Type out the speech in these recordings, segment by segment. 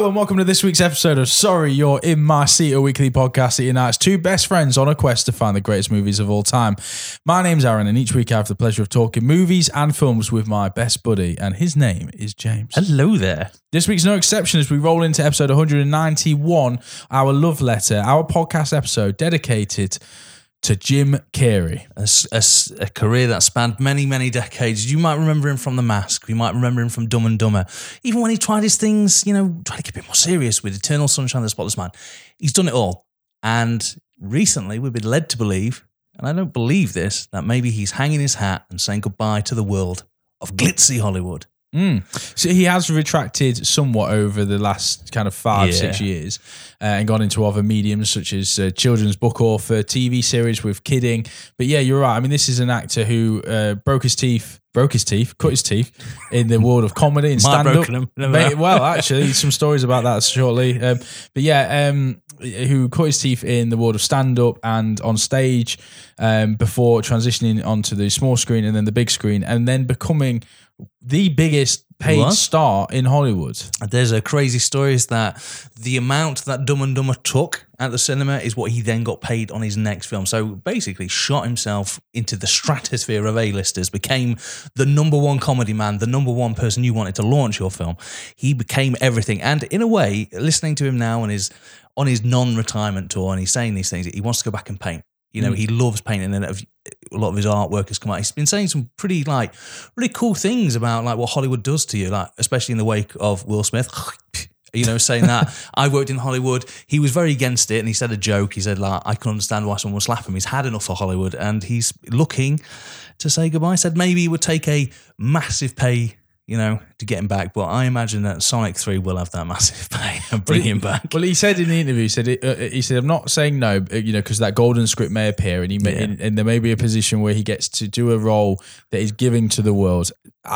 Hello and welcome to this week's episode of Sorry You're In My Seat, a weekly podcast that unites two best friends on a quest to find the greatest movies of all time. My name's Aaron and each week I have the pleasure of talking movies and films with my best buddy and his name is James. Hello there. This week's no exception as we roll into episode 191, our love letter, our podcast episode dedicated to Jim Carrey. A career that spanned many, many decades. You might remember him from The Mask. You might remember him from Dumb and Dumber. Even when he tried his things, you know, tried to keep it more serious with Eternal Sunshine of the Spotless Mind. He's done it all. And recently we've been led to believe, and I don't believe this, that maybe he's hanging his hat and saying goodbye to the world of glitzy Hollywood. So he has retracted somewhat over the last kind of 5-6 years and gone into other mediums such as children's book author, TV series with Kidding. But yeah, you're right. I mean, this is an actor who cut his teeth in the world of comedy and stand-up. Well, actually, some stories about that shortly. Who cut his teeth in the world of stand-up and on stage before transitioning onto the small screen and then the big screen and then becoming the biggest paid star in Hollywood. There's a crazy story is that the amount that Dumb and Dumber took at the cinema is what he then got paid on his next film. So basically shot himself into the stratosphere of A-listers, became the number one comedy man, the number one person you wanted to launch your film. He became everything. And in a way, listening to him now and his on his non-retirement tour and he's saying these things, he wants to go back and paint. You know, he loves painting and a lot of his artwork has come out. He's been saying some pretty, like, really cool things about, like, what Hollywood does to you, like, especially in the wake of Will Smith, you know, saying that I worked in Hollywood. He was very against it and he said a joke. He said, like, I can understand why someone would slap him. He's had enough of Hollywood and he's looking to say goodbye. He said maybe he would take a massive pay, you know, to get him back. But I imagine that Sonic 3 will have that massive pay and bring him back. Well, he said in the interview, he said, I'm not saying no, you know, because that golden script may appear and and there may be a position where he gets to do a role that he's giving to the world.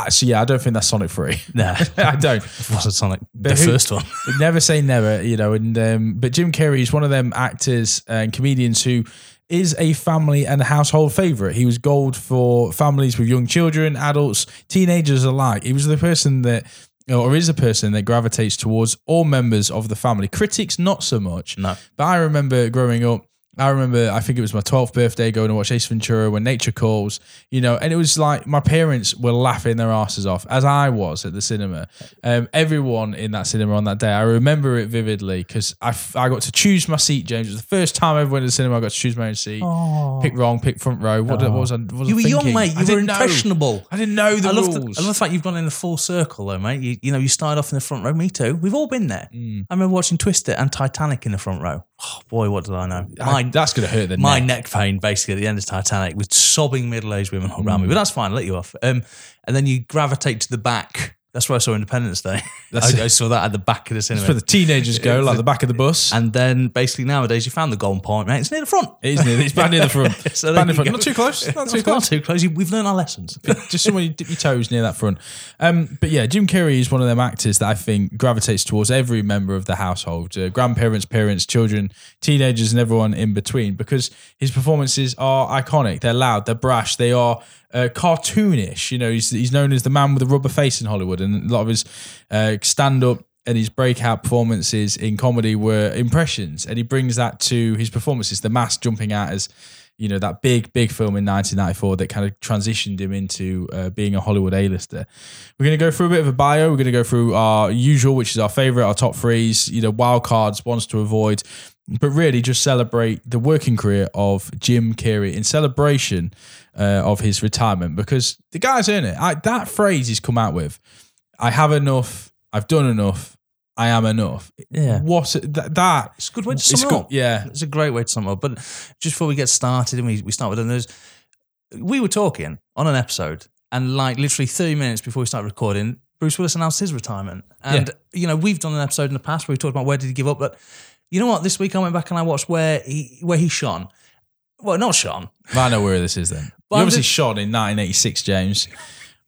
So yeah, I don't think that's Sonic 3. No, I don't. What's a Sonic? First one. Never say never, you know. And but Jim Carrey is one of them actors and comedians who is a family and a household favourite. He was gold for families with young children, adults, teenagers alike. He was the person that, or is a person that gravitates towards all members of the family. Critics, not so much. No. But I remember growing up, I think it was my 12th birthday going to watch Ace Ventura When Nature Calls, you know, and it was like my parents were laughing their asses off, as I was at the cinema. Everyone in that cinema on that day, I remember it vividly because I got to choose my seat, James. It was the first time I ever went to the cinema, I got to choose my own seat. Aww. Pick wrong, pick front row. What was I You were thinking? Young, mate. You were impressionable. I didn't know the rules. I love the fact you've gone in the full circle, though, mate. You know, you started off in the front row. Me too. We've all been there. I remember watching Twister and Titanic in the front row. Oh, boy, what did I know? That's going to hurt the My neck pain, basically, at the end of Titanic with sobbing middle-aged women around me. But that's fine, I'll let you off. And then you gravitate to the back. That's where I saw Independence Day. I saw that at the back of the cinema. That's where the teenagers go, like the back of the bus. And then basically nowadays you found the golden point, mate. It's near the front. It is near. It's bad near the front. Not too close. Not too close. We've learned our lessons. Just somewhere you dip your toes near that front. But yeah, Jim Carrey is one of them actors that I think gravitates towards every member of the household. Grandparents, parents, children, teenagers and everyone in between. Because his performances are iconic. They're loud. They're brash. They are cartoonish, you know, he's known as the man with the rubber face in Hollywood, and a lot of his stand-up and his breakout performances in comedy were impressions, and he brings that to his performances. The Mask jumping out as, you know, that big film in 1994 that kind of transitioned him into being a Hollywood A-lister. We're going to go through a bit of a bio. We're going to go through our usual, which is our favourite, our top threes, you know, wild cards, ones to avoid, but really just celebrate the working career of Jim Carrey in celebration of his retirement, because the guy's earned it. That phrase he's come out with, I have enough, I've done enough, I am enough. Yeah. It's a good way to sum it up. Yeah. It's a great way to sum it up. But just before we get started and we start with others, we were talking on an episode and like literally 30 minutes before we started recording, Bruce Willis announced his retirement. And, you know, we've done an episode in the past where we talked about where did he give up, but you know what? This week I went back and I watched where he shone. Well, not shone. I know where this is then. But he obviously shone in 1986, James,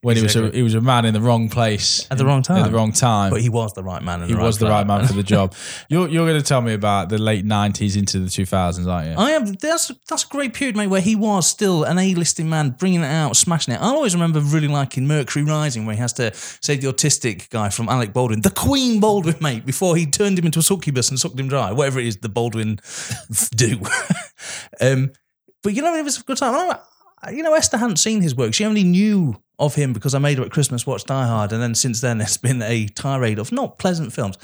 when he was a man in the wrong place at the wrong time. At the wrong time, but he was the right man. He was the right man for the job. You're going to tell me about the late 90s into the 2000s, aren't you? I am. That's a great period, mate, where he was still an A-listing man, bringing it out, smashing it. I always remember really liking Mercury Rising, where he has to save the autistic guy from Alec Baldwin, the Queen Baldwin, mate, before he turned him into a succubus and sucked him dry, whatever it is the Baldwin do. But you know, it was a good time. You know, Esther hadn't seen his work. She only knew of him because I made her at Christmas watch Die Hard, and then since then it's been a tirade of not pleasant films.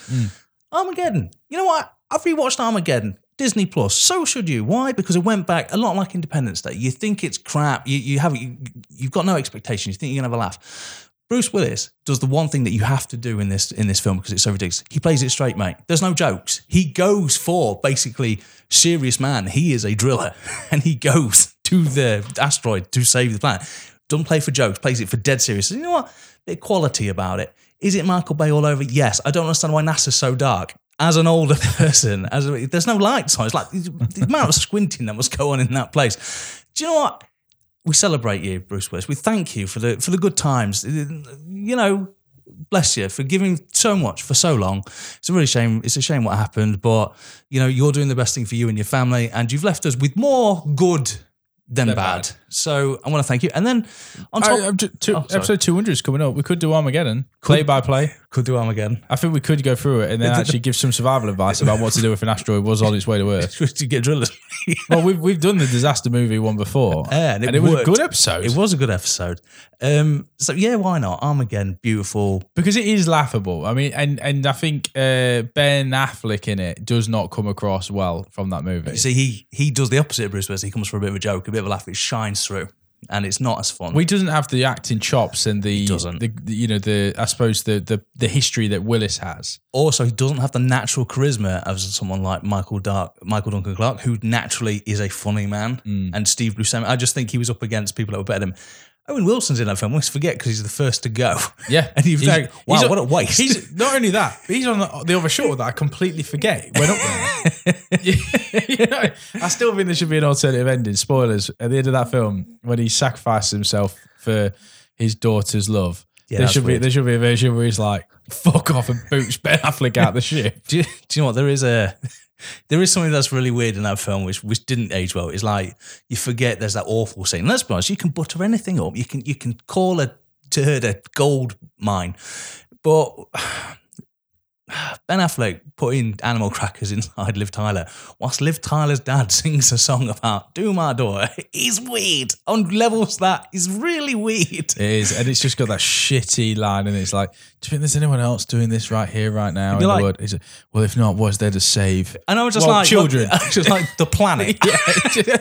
Armageddon. You know what? I've rewatched Armageddon. Disney Plus. So should you. Why? Because it went back a lot like Independence Day. You think it's crap. You've got no expectation. You think you're gonna have a laugh. Bruce Willis does the one thing that you have to do in this film because it's so ridiculous. He plays it straight, mate. There's no jokes. He goes for basically serious man. He is a driller, and he goes to the asteroid to save the planet. Doesn't play for jokes. Plays it for dead serious. You know what? Bit of quality about it. Is it Michael Bay all over? Yes. I don't understand why NASA's so dark. As an older person, there's no lights on. It's like the amount of squinting that must go on in that place. Do you know what? We celebrate you, Bruce Willis. We thank you for the good times. You know, bless you for giving so much for so long. It's a really shame. It's a shame what happened, but you know, you're doing the best thing for you and your family, and you've left us with more good than bad. So I want to thank you. And then on top, episode 200 is coming up. We could do Armageddon, play by play. Could do Armageddon. I think we could go through it and then actually give some survival advice about what to do if an asteroid was on its way to Earth. To get drillers. Well, we've done the disaster movie one before, and it was a good episode. It was a good episode. So yeah, why not Armageddon? Beautiful, because it is laughable. I mean, and I think Ben Affleck in it does not come across well from that movie. You see, he does the opposite of Bruce Willis. He comes for a bit of a joke, a bit of a laugh. It shines through, and it's not as fun. He doesn't have the acting chops and the history that Willis has. Also, he doesn't have the natural charisma of someone like Michael Duncan Clarke, who naturally is a funny man, and Steve Buscemi. I just think he was up against people that were better than him. Owen Wilson's in that film. Let's forget because he's the first to go. Yeah, and he's like, "Wow, what a waste!" He's not only that, but he's on the other shore that I completely forget went up there. You know, I still think there should be an alternative ending. Spoilers at the end of that film when he sacrifices himself for his daughter's love. Yeah, there should be a version where he's like, "Fuck off," and boots Ben Affleck out the ship. Do you know what? There is something that's really weird in that film, which didn't age well. It's like you forget there's that awful scene. Let's be honest, you can butter anything up. You can call a turd a gold mine, but Ben Affleck putting animal crackers inside Liv Tyler, whilst Liv Tyler's dad sings a song about "Do My Door," is weird on levels that is really weird. It is, and it's just got that shitty line, and it's like, do you think there's anyone else doing this right here, right now? And like, is it, well, if not, was there to save? And I was just children, just like the planet,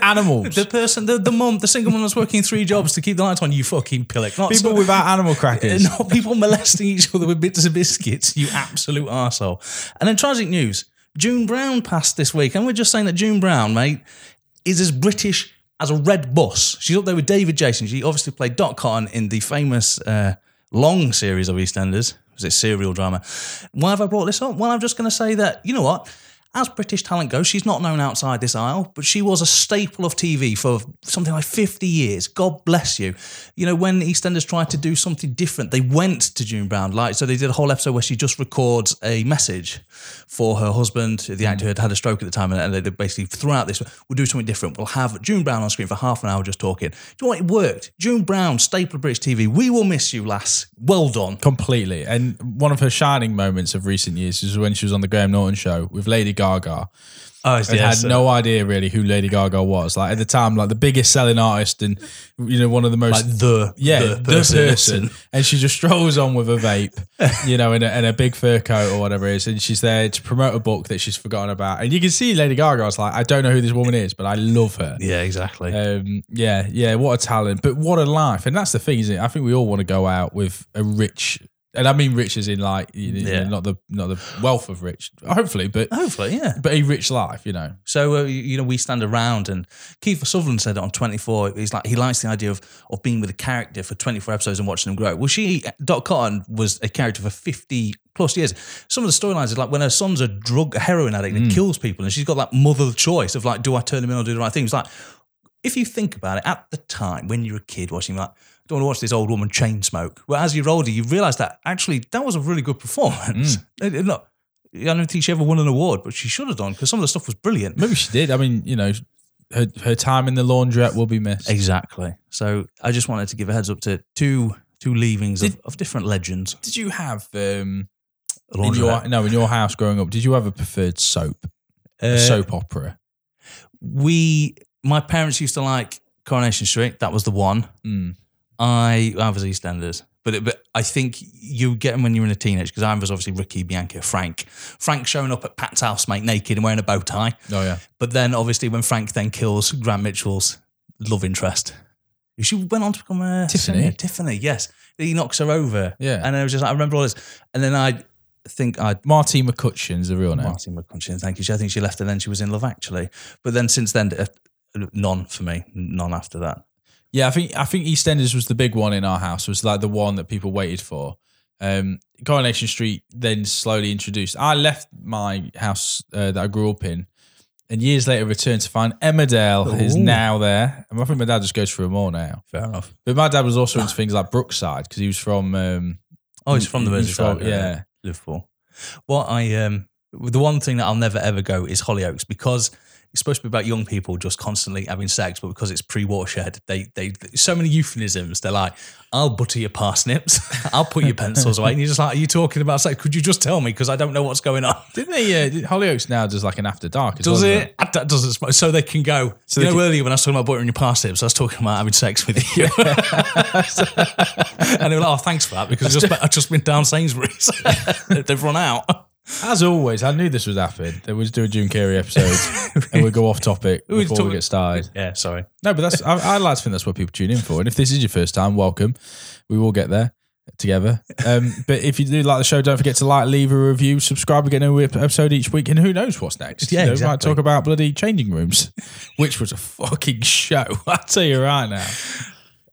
animals, the person, the mum, the single mum that's working three jobs to keep the lights on. You fucking pillock, not people without animal crackers, not people molesting each other with bits of biscuits. You absolute arsehole. And then tragic news, June Brown passed this week, and we're just saying that June Brown, mate, is as British as a red bus. She's up there with David Jason. She obviously played Dot Cotton in the famous long series of EastEnders. Was it serial drama? Why have I brought this up? Well, I'm just going to say that, you know what, as British talent goes, she's not known outside this aisle, but she was a staple of TV for something like 50 years. God bless you. You know, when EastEnders tried to do something different, they went to June Brown. Like, so they did a whole episode where she just records a message for her husband. The actor had a stroke at the time, and they basically threw out this, we'll do something different. We'll have June Brown on screen for half an hour just talking. Do you know what? It worked. June Brown, staple of British TV. We will miss you, lass. Well done. Completely. And one of her shining moments of recent years is when she was on the Graham Norton show with Lady Gaga. Oh, yes, I had no idea really who Lady Gaga was. Like at the time, like the biggest selling artist, and you know, one of the most like the person. And she just strolls on with a vape, you know, and a big fur coat or whatever it is, and she's there to promote a book that she's forgotten about. And you can see Lady Gaga. I was like, I don't know who this woman is, but I love her. Yeah, exactly. Yeah. What a talent, but what a life. And that's the thing, isn't it? I think we all want to go out with a rich. And I mean rich as in like, you know, not the wealth of rich, hopefully, but a rich life, you know. So, you know, we stand around, and Kiefer Sutherland said it on 24, he's like, he likes the idea of being with a character for 24 episodes and watching them grow. Well, Dot Cotton was a character for 50 plus years. Some of the storylines is like when her son's a heroin addict and kills people, and she's got that mother choice of like, do I turn him in or do the right thing? It's like, if you think about it, at the time when you were a kid watching, like, I don't want to watch this old woman chain smoke. Well, as you're older, you realise that actually that was a really good performance. Mm. Look, I don't think she ever won an award, but she should have done because some of the stuff was brilliant. Maybe she did. I mean, you know, her time in the laundrette will be missed. Exactly. So I just wanted to give a heads up to two leavings of different legends. Did you have in your house growing up? Did you have a preferred soap, a soap opera? My parents used to like Coronation Street. That was the one. Mm. I was EastEnders. But I think you get them when you're in a teenage, because I was obviously Ricky, Bianca, Frank. Frank showing up at Pat's house, mate, naked and wearing a bow tie. Oh, yeah. But then, obviously, when Frank then kills Grant Mitchell's love interest, she went on to become a... Tiffany, yes. He knocks her over. Yeah. And I was just like, I remember all this. And then Marty McCutcheon's the real name. Marty McCutcheon, thank you. I think she left and then she was in Love, Actually. But then, since then, none for me. None after that. Yeah, I think EastEnders was the big one in our house. It was like the one that people waited for. Coronation Street then slowly introduced. I left my house that I grew up in, and years later returned to find Emmerdale is now there. And I think my dad just goes for them all now. Fair enough. But my dad was also into things like Brookside because he was from. He's from the Merseyside, yeah, Liverpool. Well, the one thing that I'll never ever go is Hollyoaks because. It's supposed to be about young people just constantly having sex, but because it's pre-watershed, they so many euphemisms. They're like, I'll butter your parsnips. I'll put your pencils away. And you're just like, are you talking about sex? Could you just tell me? Because I don't know what's going on. Didn't they? Hollyoaks now does like an after dark. Does it? That doesn't smoke. So they can go. So you know, earlier when I was talking about buttering your parsnips, I was talking about having sex with you. And they were like, oh, thanks for that, because I've just been down Sainsbury's. They've run out. As always, I knew this was happening. There was do a Jim Carrey episode and we'll go off topic before we get started. Yeah, sorry. No, but that's I like to think that's what people tune in for. And if this is your first time, welcome. We will get there together. But if you do like the show, don't forget to leave a review, subscribe, we get a new episode each week, and who knows what's next. Yeah, exactly. We might talk about bloody changing rooms, which was a fucking show. I'll tell you right now.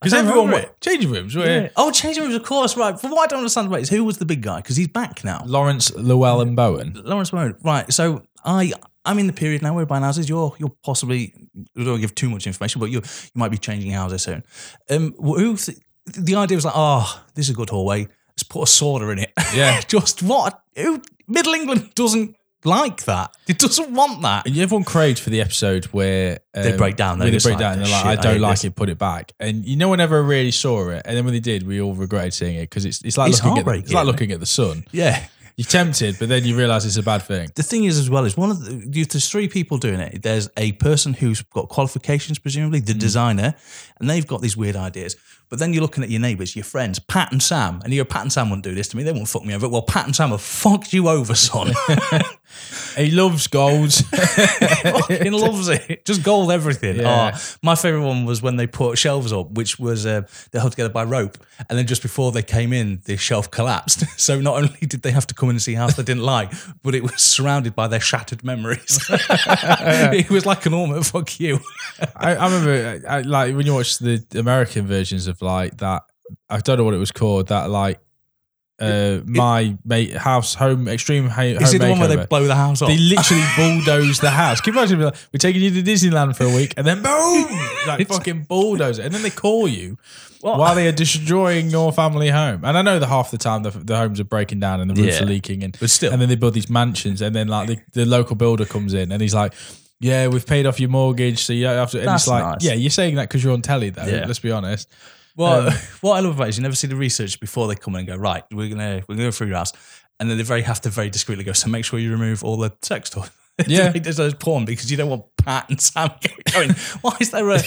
Because everyone went changing rooms, right? Yeah. Oh, changing rooms, of course, right. But what I don't understand about it is who was the big guy? Because he's back now. Lawrence Llewellyn Bowen. Lawrence Bowen, right. So I'm in the period now where buying houses. You're possibly, I don't give too much information, but you might be changing houses soon. The idea was like, oh, this is a good hallway. Let's put a sauna in it. Yeah. Just what? Middle England doesn't like that. It doesn't want that. And everyone craved for the episode where they break down. They break down. And they're like, shit, I don't like it. Put it back. And you know, one never really saw it. And then when they did, we all regretted seeing it because it's like it's looking at looking at the sun. Yeah, you're tempted, but then you realise it's a bad thing. The thing is, as well, is one of there's three people doing it. There's a person who's got qualifications, presumably the designer, and they've got these weird ideas. But then you're looking at your neighbours, your friends, Pat and Sam, and you go, Pat and Sam wouldn't do this to me. They wouldn't fuck me over. Well, Pat and Sam have fucked you over, son. He loves gold. He fucking loves it. Just gold everything. Yeah. Oh, my favourite one was when they put shelves up, which was they're held together by rope. And then just before they came in, the shelf collapsed. So not only did they have to come in and see how they didn't like, but it was surrounded by their shattered memories. It was like an ornament, fuck you. I remember, like when you watch the American versions of like that, I don't know what it was called, that like extreme home is it the one where they blow the house off? They literally bulldoze the house. Can you imagine, like, we're taking you to Disneyland for a week and then boom, like fucking bulldoze it, and then they call you while they are destroying your family home. And I know that half the time the homes are breaking down and the roofs are leaking, and then they build these mansions, and then like the local builder comes in and he's like, yeah, we've paid off your mortgage, so you don't have to. And that's, it's like, nice. Yeah, you're saying that because you're on telly though. Yeah. Let's be honest. Well, what I love about it is you never see the research before they come in and go, right, we're gonna go through your house. And then they very discreetly go, so make sure you remove all the sex toys. Yeah. There's those porn, because you don't want Pat and Sam going, why is there a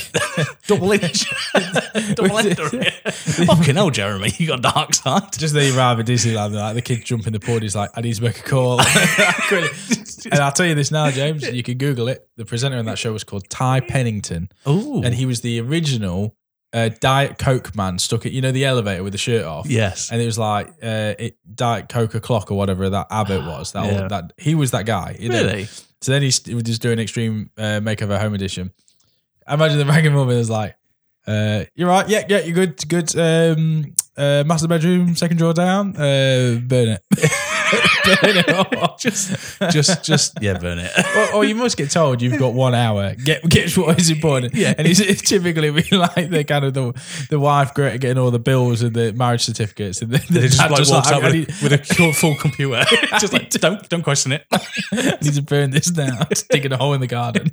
double ender in it? Fucking hell, Jeremy, you got dark side. Just they rather Disneyland, like the kid jumping the pod is like, I need to make a call. And I'll tell you this now, James, you can Google it. The presenter on that show was called Ty Pennington. Ooh. And he was the original Diet Coke man stuck at, you know, the elevator with the shirt off. Yes. And it was like Diet Coke o'clock or whatever that Abbott was. He was that guy. Really? Know? So then he was just doing Extreme Makeover Home Edition. I imagine the Reagan woman was like, you're right. Yeah, you're good. Master bedroom, second drawer down. Burn it. burn it off. just burn it. Or you must get told you've got 1 hour. Get what is important. Yeah, and it's typically be like the kind of the wife getting all the bills and the marriage certificates, and they just walks out with a full computer. Just like don't question it. I need to burn this down. Just digging a hole in the garden.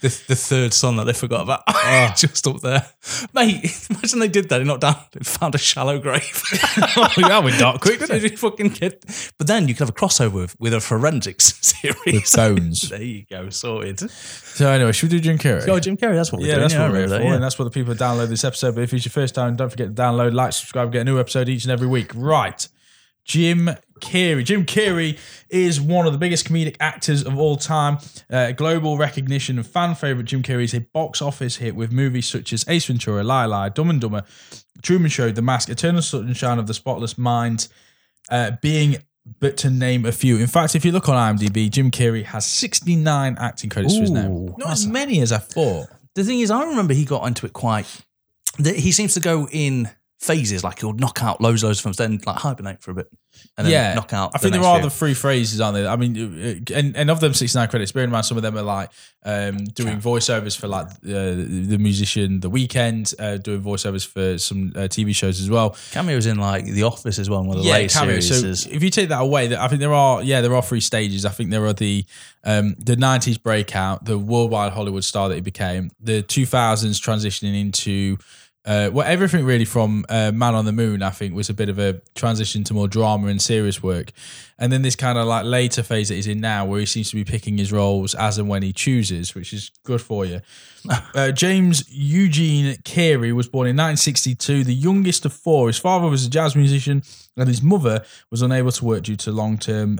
The third son that they forgot about. Oh. Just up there, mate. Imagine they did that. They're not down. They found a shallow grave. Yeah, we're not quick. Fucking kid. But then you could have a crossover with a forensics series. With Bones. There you go, sorted. So anyway, should we do Jim Carrey? Oh, Jim Carrey, that's what we're doing. That's what we're doing. And that's what the people download this episode. But if it's your first time, don't forget to download, like, subscribe, get a new episode each and every week. Right. Jim Carrey. Jim Carrey is one of the biggest comedic actors of all time. Global recognition and fan favourite, Jim Carrey is a box office hit with movies such as Ace Ventura, Liar Liar, Dumb and Dumber, Truman Show, The Mask, Eternal Sunshine of the Spotless Mind, but to name a few. In fact, if you look on IMDb, Jim Carrey has 69 acting credits to his name. Not as many as I thought. The thing is, I remember he got into it quite... He seems to go in phases, like he'll knock out loads of films, then like hibernate for a bit, and then knock out. I think there are the three phrases, aren't there? I mean, and of them 69 credits, bear in mind some of them are like doing voiceovers for like the musician The Weeknd, doing voiceovers for some TV shows as well. Cameos in like The Office as well, one of the latest cameos. So if you take that away, I think there are three stages. I think there are the 90s breakout, the worldwide Hollywood star that he became, the 2000s transitioning into. Everything really from Man on the Moon, I think, was a bit of a transition to more drama and serious work. And then this kind of like later phase that he's in now where he seems to be picking his roles as and when he chooses, which is good for you. James Eugene Carrey was born in 1962, the youngest of four. His father was a jazz musician and his mother was unable to work due to long-term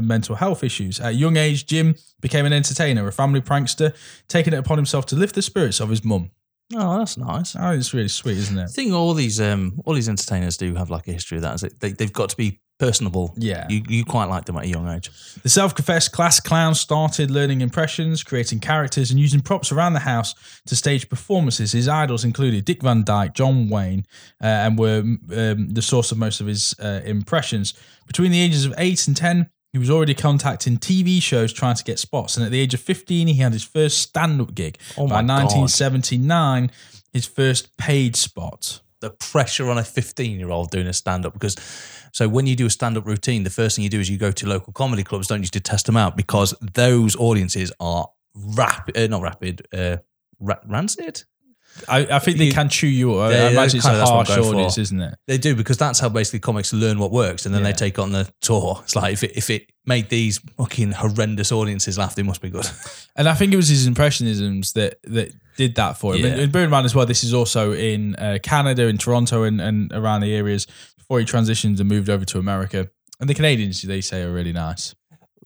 mental health issues. At a young age, Jim became an entertainer, a family prankster, taking it upon himself to lift the spirits of his mum. Oh, that's nice. Oh, it's really sweet, isn't it? I think all these entertainers do have like a history of that. They've got to be personable. Yeah. You quite like them at a young age. The self-confessed class clown started learning impressions, creating characters and using props around the house to stage performances. His idols included Dick Van Dyke, John Wayne, and were the source of most of his impressions. Between the ages of 8 and 10, he was already contacting TV shows trying to get spots. And at the age of 15, he had his first stand-up gig. By 1979, his first paid spot. The pressure on a 15-year-old doing a stand-up. So when you do a stand-up routine, the first thing you do is you go to local comedy clubs, don't you, to test them out? Because those audiences are rancid. I think they can chew you up. I imagine it's a harsh audience, isn't it? They do, because that's how basically comics learn what works, and then they take on the tour. It's like if it made these fucking horrendous audiences laugh, they must be good. And I think it was his impressionisms that did that for him. Yeah. And bear in mind as well, this is also in Canada, in Toronto, and around the areas before he transitioned and moved over to America. And the Canadians, they say, are really nice.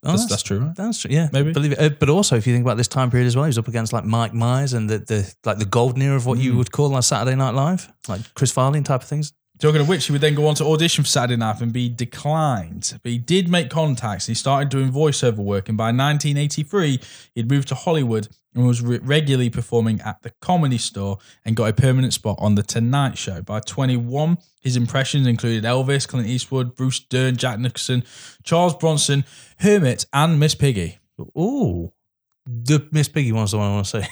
Oh, that's true, right? That's true, yeah. Maybe. Believe it. But also, if you think about this time period as well, he was up against like Mike Myers and the golden era of what you would call like Saturday Night Live, like Chris Farley and type of things. Talking of which, he would then go on to audition for Saturday Night and be declined. But he did make contacts. He started doing voiceover work, and by 1983, he'd moved to Hollywood and was regularly performing at the Comedy Store and got a permanent spot on The Tonight Show. By 21, his impressions included Elvis, Clint Eastwood, Bruce Dern, Jack Nicholson, Charles Bronson, Hermit, and Miss Piggy. Ooh. The Miss Piggy one's the one I want to say.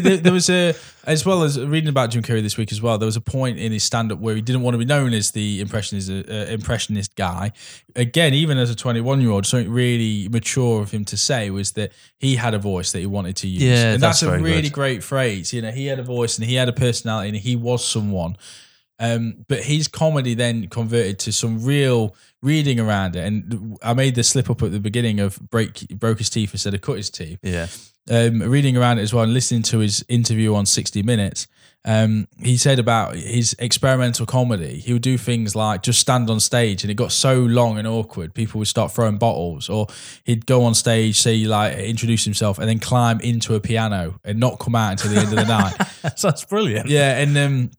There was as well as reading about Jim Carrey this week as well, there was a point in his stand-up where he didn't want to be known as the impressionist guy. Again, even as a 21-year-old, something really mature of him to say was that he had a voice that he wanted to use. Yeah, and that's a really great phrase. You know, he had a voice and he had a personality and he was someone. But his comedy then converted to some real reading around it. And I made the slip up at the beginning of broke his teeth instead of cut his teeth. Yeah. Reading around it as well and listening to his interview on 60 Minutes, he said about his experimental comedy, he would do things like just stand on stage and it got so long and awkward, people would start throwing bottles, or he'd go on stage, say like introduce himself and then climb into a piano and not come out until the end of the night. That's brilliant. Yeah, and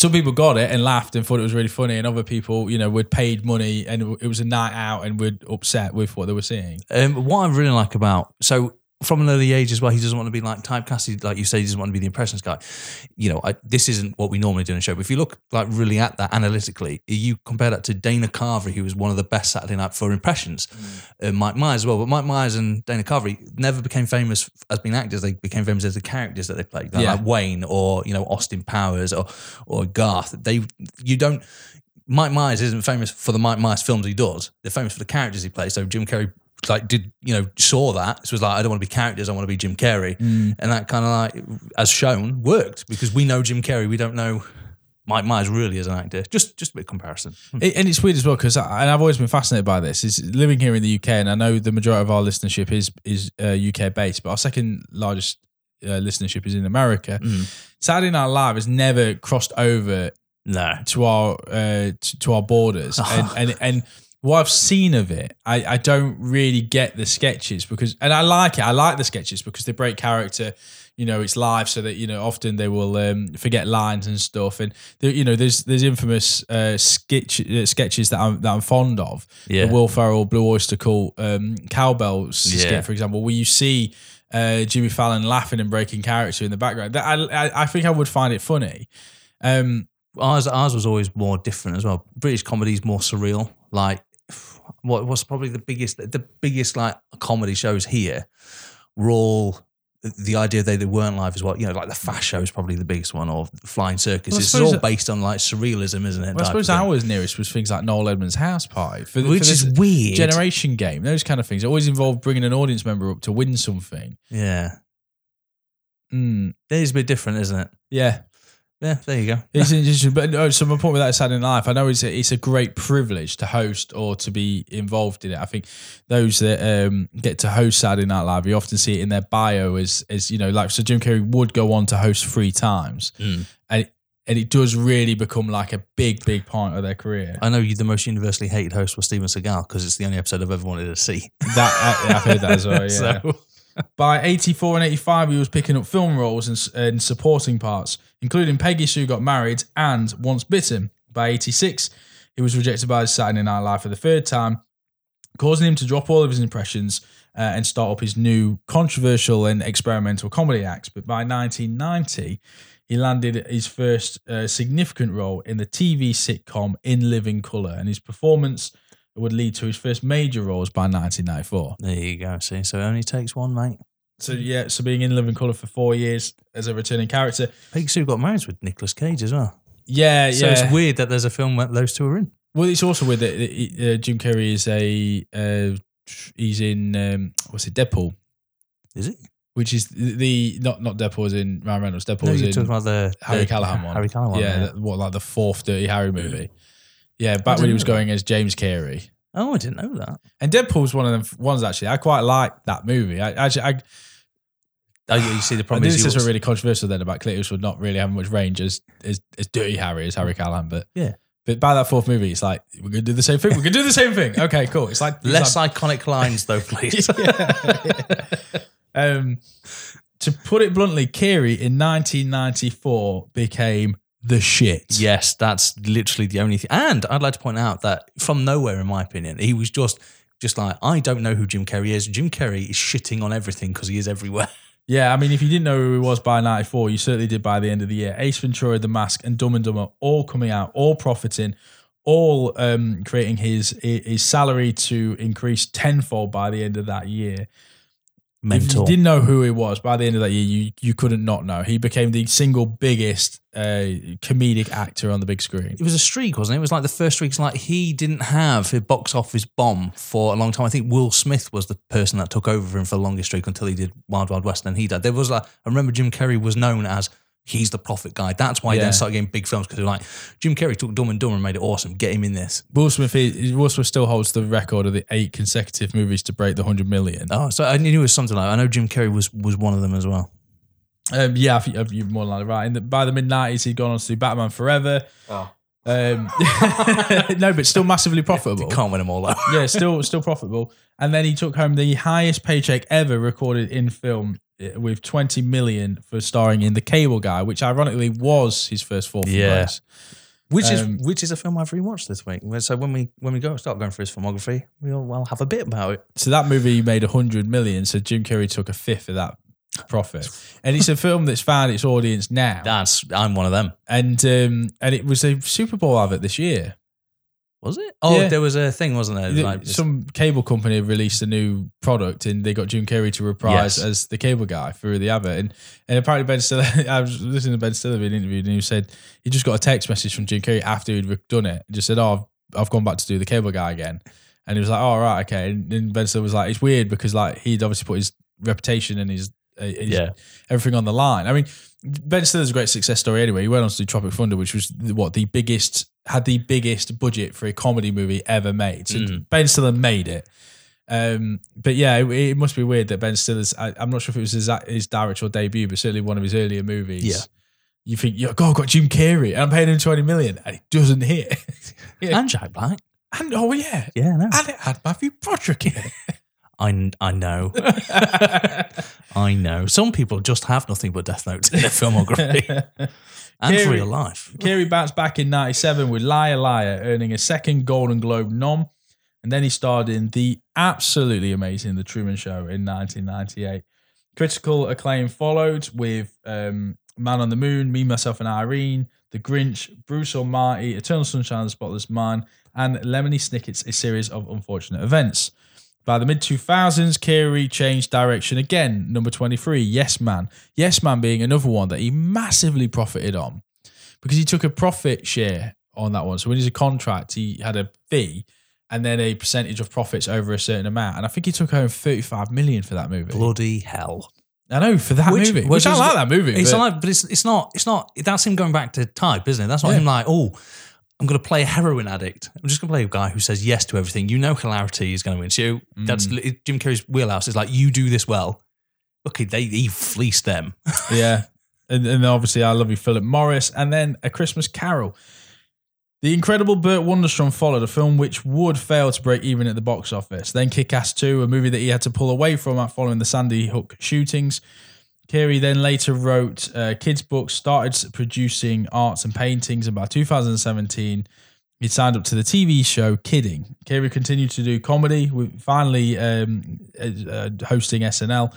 some people got it and laughed and thought it was really funny, and other people, you know, were paid money and it was a night out and were upset with what they were seeing. What I really like about... So from an early age as well, he doesn't want to be like typecast. Like you say, he doesn't want to be the impressions guy. You know, this isn't what we normally do in a show. But if you look like really at that analytically, you compare that to Dana Carvey, who was one of the best Saturday Night for impressions, Mike Myers as well. But Mike Myers and Dana Carvey never became famous as being actors. They became famous as the characters that they played, like Wayne or, you know, Austin Powers or Garth. Mike Myers isn't famous for the Mike Myers films he does. They're famous for the characters he plays. So Jim Carrey, saw that. It was like, I don't want to be characters, I want to be Jim Carrey. And that kind of like, as shown, worked because we know Jim Carrey. We don't know Mike Myers really as an actor. Just a bit of comparison. And it's weird as well because, and I've always been fascinated by this, is living here in the UK, and I know the majority of our listenership is UK based, but our second largest listenership is in America. Saturday Night Live has never crossed over to our borders. And what I've seen of it, I don't really get the sketches because, and I like it. I like the sketches because they break character. You know, it's live, so that, you know, often they will forget lines and stuff. And you know, there's infamous sketches that I'm fond of. Yeah. The Will Ferrell Blue Oyster Cult cowbell skit, for example, where you see Jimmy Fallon laughing and breaking character in the background. That I think I would find it funny. Ours was always more different as well. British comedy is more surreal, like. What was probably the biggest like comedy shows here were all the idea they weren't live as well. You know, like the Fast Show is probably the biggest one, or Flying Circus. Well, it's all based on like surrealism, isn't it? Well, I suppose ours nearest was things like Noel Edmonds' House Party, which is weird. Generation Game, those kind of things. It always involved bringing an audience member up to win something. Yeah. It is a bit different, isn't it? Yeah. Yeah, there you go. It's interesting, but no, so my point with that is Saturday Night Live, I know it's a great privilege to host or to be involved in it. I think those that get to host Saturday Night Live, you often see it in their bio as you know, like, so Jim Carrey would go on to host 3 times, and it does really become like a big, big part of their career. I know the most universally hated host was Steven Seagal because it's the only episode I've ever wanted to see. I've heard that as well. Yeah. So. By 84 and 85, he was picking up film roles and supporting parts, including Peggy Sue Got Married and Once Bitten. By 86, he was rejected by Saturday Night Live for the 3rd time, causing him to drop all of his impressions and start up his new controversial and experimental comedy acts. But by 1990, he landed his first significant role in the TV sitcom In Living Colour, and his performance would lead to his first major roles by 1994. There you go. See, so it only takes one, mate. So yeah, so being in Living Colour for 4 years as a returning character. Peggy Sue Got Married with Nicolas Cage as well. Yeah, so yeah. So it's weird that there's a film where those two are in. Well, it's also weird that Jim Carrey is he's in Deadpool. Is it? Which is not Deadpool as in Ryan Reynolds. Deadpool is in talking about the Harry Callahan one. Harry Callahan. Yeah, yeah. What, like the 4th Dirty Harry movie. Yeah, back when he was going as James Carrey. Oh, I didn't know that. And Deadpool's one of them ones, actually. I quite like that movie. You see, the problem is... This is really controversial then about Clint Eastwood not really having much range as Dirty Harry, as Harry Callahan. But yeah. But by that 4th movie, it's like, we're going to do the same thing. We're going to do the same thing. Okay, cool. It's like... Less iconic lines, though, please. To put it bluntly, Carrey in 1994 became... the shit. Yes, that's literally the only thing. And I'd like to point out that from nowhere, in my opinion, he was just like, I don't know who Jim Carrey is. Jim Carrey is shitting on everything because he is everywhere. Yeah, I mean, if you didn't know who he was by 94, you certainly did by the end of the year. Ace Ventura, The Mask, and Dumb and Dumber all coming out, all profiting, all creating his salary to increase tenfold by the end of that year. Mental. If you didn't know who he was by the end of that year, you couldn't not know. He became the single biggest comedic actor on the big screen. It was a streak, wasn't it? It was like the first streak. Like, he didn't have a box office bomb for a long time. I think Will Smith was the person that took over for him for the longest streak until he did Wild Wild West, and he died. There was like, I remember Jim Carrey was known as, he's the profit guy. That's why he then started getting big films, because like, Jim Carrey took Dumb and Dumber and made it awesome. Get him in this. Will Smith still holds the record of the 8 consecutive movies to break the 100 million. Oh, so I knew it was something like that. I know Jim Carrey was one of them as well. Yeah, I think you're more likely right. By the mid-90s, he'd gone on to do Batman Forever. Oh. No, but still massively profitable. You can't win them all though. Yeah, still profitable. And then he took home the highest paycheck ever recorded in film with 20 million for starring in The Cable Guy, which ironically was his first 4th place. Which is a film I've rewatched this week. So when we start going through his filmography, we'll have a bit about it. So that movie made 100 million. So Jim Carrey took a fifth of that profit, and it's a film that's found its audience now. I'm one of them. And it was a Super Bowl advert this year. Was it? Oh, yeah. There was a thing, wasn't there? Some cable company released a new product and they got Jim Carrey to reprise as the cable guy through the advert. And apparently Ben Stiller, I was listening to Ben Stiller being interviewed, and he said he just got a text message from Jim Carrey after he'd done it. He just said, "Oh, I've gone back to do the cable guy again." And he was like, "Oh, right, okay." And Ben Stiller was like, "It's weird because like he'd obviously put his reputation and his everything on the line." I mean, Ben Stiller's a great success story anyway. He went on to do Tropic Thunder, which was the biggest budget for a comedy movie ever made. So Ben Stiller made it. But yeah, it must be weird that Ben Stiller's, I'm not sure if it was his directorial debut, but certainly one of his earlier movies. Yeah. You think, God, I've got Jim Carrey and I'm paying him 20 million and it doesn't hit. Yeah. And Jack Black. And, oh yeah. Yeah, no. And it had Matthew Broderick in it. I know. I know. Some people just have nothing but Death Notes in their filmography. And Carey, for real life. Carey bounced back in 97 with Liar Liar, earning a second Golden Globe nom. And then he starred in the absolutely amazing The Truman Show in 1998. Critical acclaim followed with Man on the Moon, Me, Myself and Irene, The Grinch, Bruce Almighty, Eternal Sunshine of the Spotless Mind, and Lemony Snicket's A Series of Unfortunate Events. By the mid-2000s, Carrey changed direction again. Number 23, Yes Man. Yes Man being another one that he massively profited on because he took a profit share on that one. So when he was a contract, he had a fee and then a percentage of profits over a certain amount. And I think he took home 35 million for that movie. Bloody hell. I know, for that movie. Which I like that movie. It's alive, but it's not. That's him going back to type, isn't it? That's not him like, oh, I'm going to play a heroin addict. I'm just going to play a guy who says yes to everything. You know hilarity is going to ensue. That's Jim Carrey's wheelhouse. It's like, you do this well. Okay, he fleeced them. Yeah. And obviously, I Love You, Philip Morris. And then A Christmas Carol. The incredible Burt Wunderstrom followed, a film which would fail to break even at the box office. Then Kick-Ass 2, a movie that he had to pull away from following the Sandy Hook shootings. Carrey then later wrote kids' books, started producing arts and paintings, and by 2017, he signed up to the TV show Kidding. Carrey continued to do comedy, finally hosting SNL,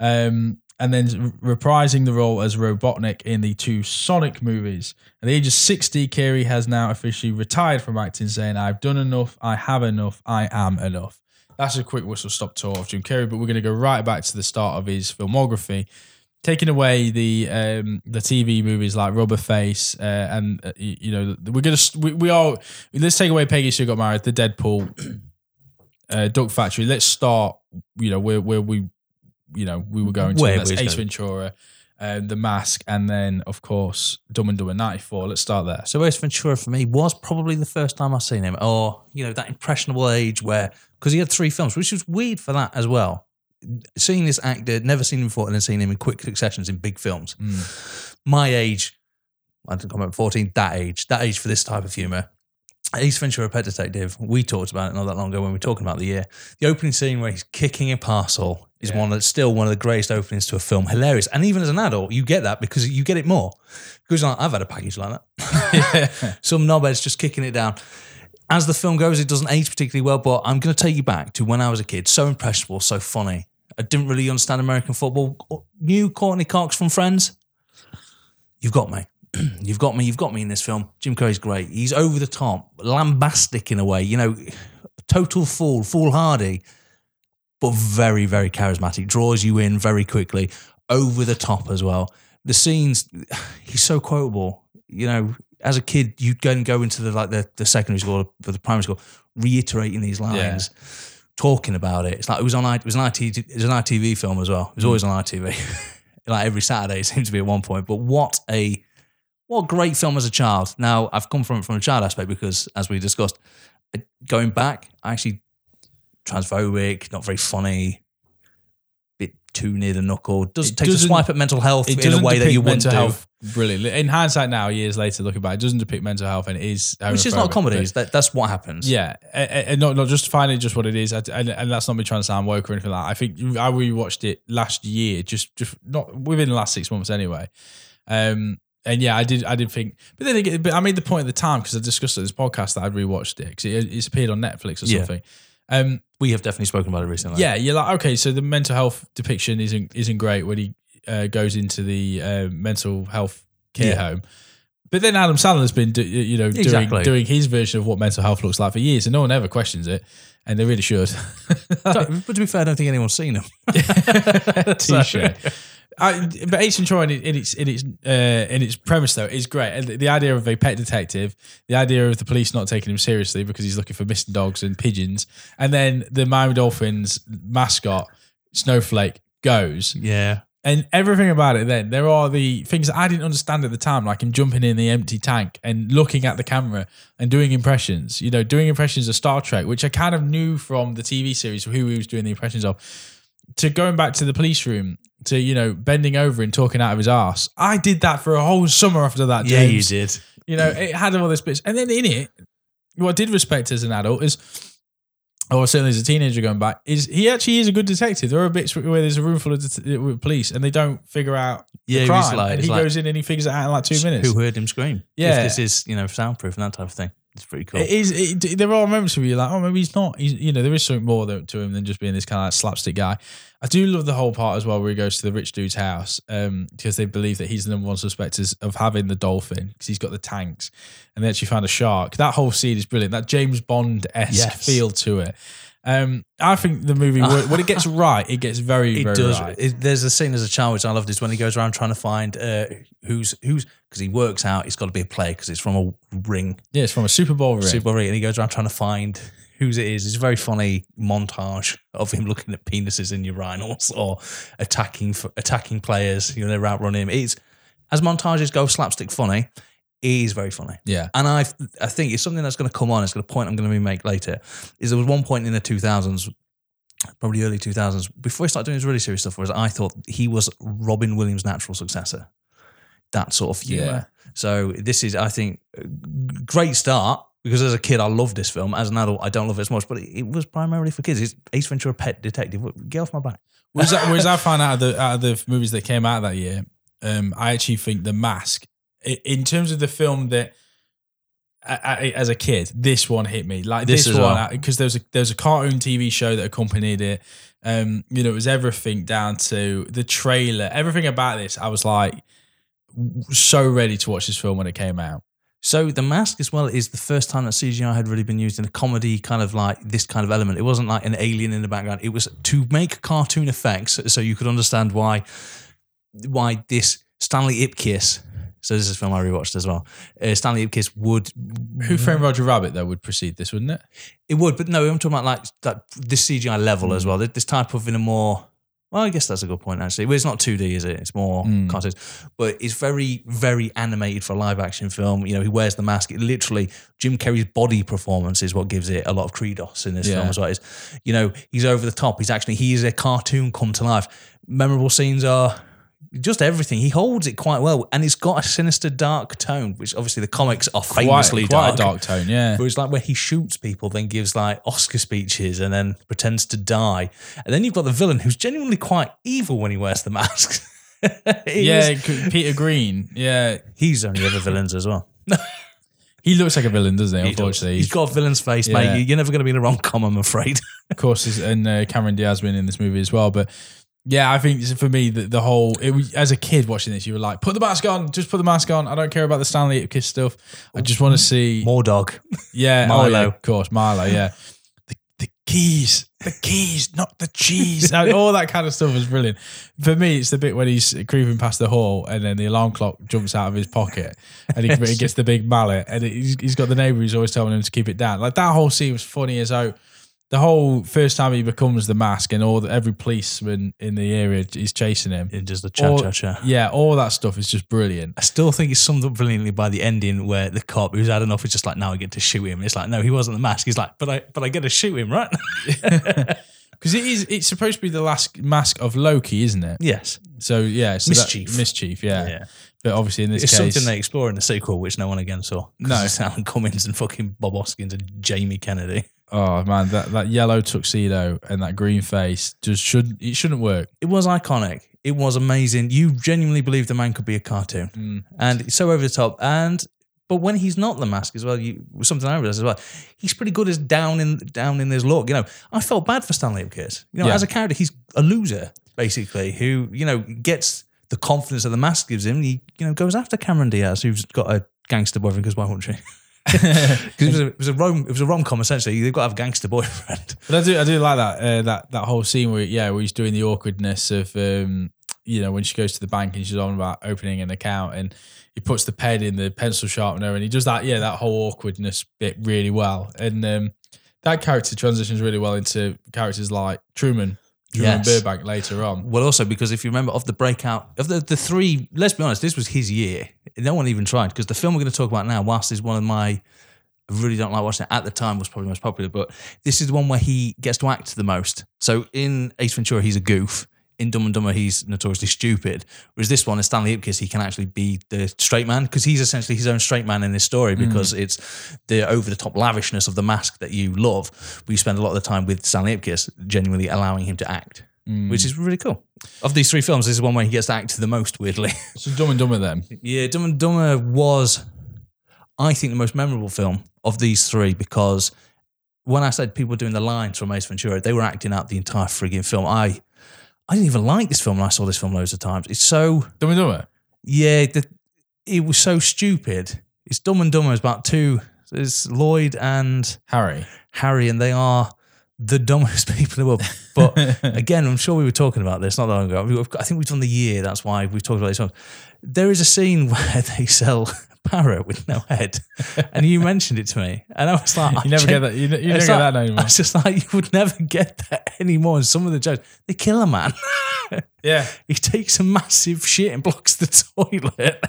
and then reprising the role as Robotnik in the two Sonic movies. At the age of 60, Carrey has now officially retired from acting, saying, "I've done enough, I have enough, I am enough." That's a quick whistle-stop tour of Jim Carrey, but we're going to go right back to the start of his filmography, taking away the TV movies like Rubberface, and let's take away Peggy Sue Got Married, The Deadpool, Duck Factory. Let's start, where we were going to Ace Ventura, The Mask, and then of course Dumb and Dumber 94. Let's start there. So Ace Ventura for me was probably the first time I've seen him, or that impressionable age where. Because he had three films, which was weird for that as well. Seeing this actor, never seen him before, and then seeing him in quick successions in big films. My age, I didn't comment 14, that age for this type of humour. Ace Ventura, Pet Detective, we talked about it not that long ago when we were talking about the year. The opening scene where he's kicking a parcel is one of the greatest openings to a film. Hilarious. And even as an adult, you get that because you get it more. Because I've had a package like that. Some knobhead's just kicking it down. As the film goes, it doesn't age particularly well, but I'm going to take you back to when I was a kid. So impressionable, so funny. I didn't really understand American football. Knew Courtney Cox from Friends. You've got me. You've got me in this film. Jim Carrey's great. He's over the top, lambastic in a way, total fool, foolhardy, but very, very charismatic. Draws you in very quickly. Over the top as well. The scenes, he's so quotable, As a kid, you'd go into the secondary school or the primary school, reiterating these lines, talking about it. It's like it was an ITV film as well. It was always on ITV, like every Saturday. It seemed to be at one point. But what great film as a child. Now I've come from a child aspect because, as we discussed, going back, I actually transphobic, not very funny. Too near the knuckle. It takes a swipe at mental health in a way that you wouldn't do. Brilliant. In hindsight now, years later, looking back, it doesn't depict mental health, and it is homophobic. Which is not a comedy. That's what happens. Yeah. And not justifying just what it is. And that's not me trying to sound woke or anything like that. I think I rewatched it last year, just not within the last 6 months anyway. And yeah, I did think, but then again, but I made the point at the time because I discussed it in this podcast that I'd rewatched it because it's appeared on Netflix or something. Yeah. We have definitely spoken about it recently. Yeah, you're like, okay, so the mental health depiction isn't great when he goes into the mental health care home. But then Adam Sandler's been, doing his version of what mental health looks like for years, and no one ever questions it, and they really should. But to be fair, I don't think anyone's seen him. T-shirt. But Ace Ventura in its premise though is great. And the idea of a pet detective, the idea of the police not taking him seriously because he's looking for missing dogs and pigeons, and then the Miami Dolphins mascot Snowflake goes. Yeah. And everything about it then, there are the things that I didn't understand at the time, like him jumping in the empty tank and looking at the camera and doing impressions, doing impressions of Star Trek, which I kind of knew from the TV series who he was doing the impressions of, to going back to the police room, to, bending over and talking out of his arse. I did that for a whole summer after that, James. Yeah, you did. It had all this bits. And then in it, what I did respect as an adult is... or certainly as a teenager going back, is he actually is a good detective. There are bits where there's a room full of police and they don't figure out the crime. And he goes in and he figures it out in 2 minutes. Who heard him scream? Yeah. This is, soundproof and that type of thing. It's pretty cool. There are moments where you're like, oh, maybe he's not. There is something more to him than just being this kind of like slapstick guy. I do love the whole part as well where he goes to the rich dude's house because they believe that he's the number one suspect of having the dolphin because he's got the tanks and they actually found a shark. That whole scene is brilliant. That James Bond-esque feel to it. I think the movie, when it gets right, it gets very, very right. There's a scene as a child which I loved is when he goes around trying to find who's because he works out it's got to be a play because it's from a ring. Yeah, it's from a Super Bowl ring. And he goes around trying to find whose it is. It's a very funny montage of him looking at penises in urinals or attacking players. They're outrunning him. It's, as montages go, slapstick funny. It is very funny. Yeah. And I think it's something that's going to come on. It's got a point I'm going to make later. Is there was one point in the 2000s, probably early 2000s, before he started doing his really serious stuff, whereas I thought he was Robin Williams' natural successor. That sort of humour. Yeah. So this is, I think, a great start because as a kid, I loved this film. As an adult, I don't love it as much, but it was primarily for kids. It's Ace Ventura, Pet Detective. Get off my back. Whereas I found out of the movies that came out that year, I actually think The Mask, in terms of the film that, as a kid, this one hit me. Like this one, because there was a cartoon TV show that accompanied it. It was everything down to the trailer, everything about this. I was like so ready to watch this film when it came out. So The Mask as well is the first time that CGI had really been used in a comedy kind of like this kind of element. It wasn't like an alien in the background. It was to make cartoon effects so you could understand why this Stanley Ipkiss... So this is a film I rewatched as well. Stanley Ipkiss would... Who Framed Roger Rabbit, though, would precede this, wouldn't it? It would, but no, I'm talking about like that, this CGI level as well. This type of in a more... Well, I guess that's a good point, actually. Well, it's not 2D, is it? It's more cartoons. But it's very, very animated for a live-action film. He wears the mask. It literally, Jim Carrey's body performance is what gives it a lot of credos in this film as well. It's, he's over the top. He is a cartoon come to life. Memorable scenes are... just everything. He holds it quite well, and it's got a sinister, dark tone, which obviously the comics are famously quite dark. Quite a dark tone, yeah. But it's like where he shoots people, then gives like Oscar speeches, and then pretends to die. And then you've got the villain who's genuinely quite evil when he wears the mask. Peter Green. Yeah, he's only other villains as well. He looks like a villain, doesn't he? Unfortunately, he's got a villain's face, mate. You're never going to be in a rom-com, I'm afraid. Of course, and Cameron Diaz been in this movie as well, but. Yeah, I think for me, the whole... as a kid watching this, you were like, put the mask on, just put the mask on. I don't care about the Stanley Ipkiss stuff. I just want to see... More dog. Yeah. Milo. Oh, yeah, of course, Milo, yeah. the keys. The keys, not the cheese. And all that kind of stuff was brilliant. For me, it's the bit when he's creeping past the hall and then the alarm clock jumps out of his pocket and he gets the big mallet and he's got the neighbour who's always telling him to keep it down. Like, that whole scene was funny as though... The whole first time he becomes the mask and every policeman in the area is chasing him. It does the cha-cha-cha. Yeah, all that stuff is just brilliant. I still think it's summed up brilliantly by the ending where the cop who's had enough is just like, now I get to shoot him. It's like, no, he wasn't the mask. He's like, but I get to shoot him, right? Because it's supposed to be the last mask of Loki, isn't it? Yes. So, yeah. So Mischief, yeah. But obviously in this case... It's something they explore in the sequel, which no one again saw. No. It's Alan Cummins and fucking Bob Hoskins and Jamie Kennedy. Oh man, that yellow tuxedo and that green face shouldn't work. It was iconic. It was amazing. You genuinely believed the man could be a cartoon, and it's so over the top. But when he's not the Mask as well, something I realised as well, he's pretty good as down in his luck. You know, I felt bad for Stanley Upkirk. You know, as a character, he's a loser basically who gets the confidence that the Mask gives him. He goes after Cameron Diaz, who's got a gangster boyfriend, because why wouldn't she? Because it was a rom-com essentially. They've got to have a gangster boyfriend. But I do like that whole scene where he's doing the awkwardness of when she goes to the bank and she's on about opening an account and he puts the pen in the pencil sharpener and he does that whole awkwardness bit really well. And that character transitions really well into characters like Truman Burbank later on. Well, also because if you remember of the breakout of the three, let's be honest, this was his year. No one even tried, because the film we're going to talk about now, whilst is one of my, I really don't like watching it at the time, was probably most popular, but this is the one where he gets to act the most. So in Ace Ventura, he's a goof. In Dumb and Dumber, he's notoriously stupid. Whereas this one, in Stanley Ipkiss, he can actually be the straight man, because he's essentially his own straight man in this story, because it's the over-the-top lavishness of the Mask that you love. But you spend a lot of the time with Stanley Ipkiss genuinely allowing him to act, which is really cool. Of these three films, this is one where he gets to act the most, weirdly. So Dumb and Dumber then? Yeah, Dumb and Dumber was, I think, the most memorable film of these three, because when I said people were doing the lines from Ace Ventura, they were acting out the entire frigging film. I didn't even like this film, and I saw this film loads of times. It's so... Dumb and Dumber? Yeah, it was so stupid. It's Dumb and Dumber. It's about two... It's Lloyd and... Harry, and they are the dumbest people in the world. But again, I'm sure we were talking about this not that long ago. I think we've done the year. That's why we've talked about this one. There is a scene where they sell... parrot with no head, and you mentioned it to me, and I was like, you never get that anymore. I was just like, you would never get that anymore. And some of the jokes, they kill a man. Yeah, he takes a massive shit and blocks the toilet.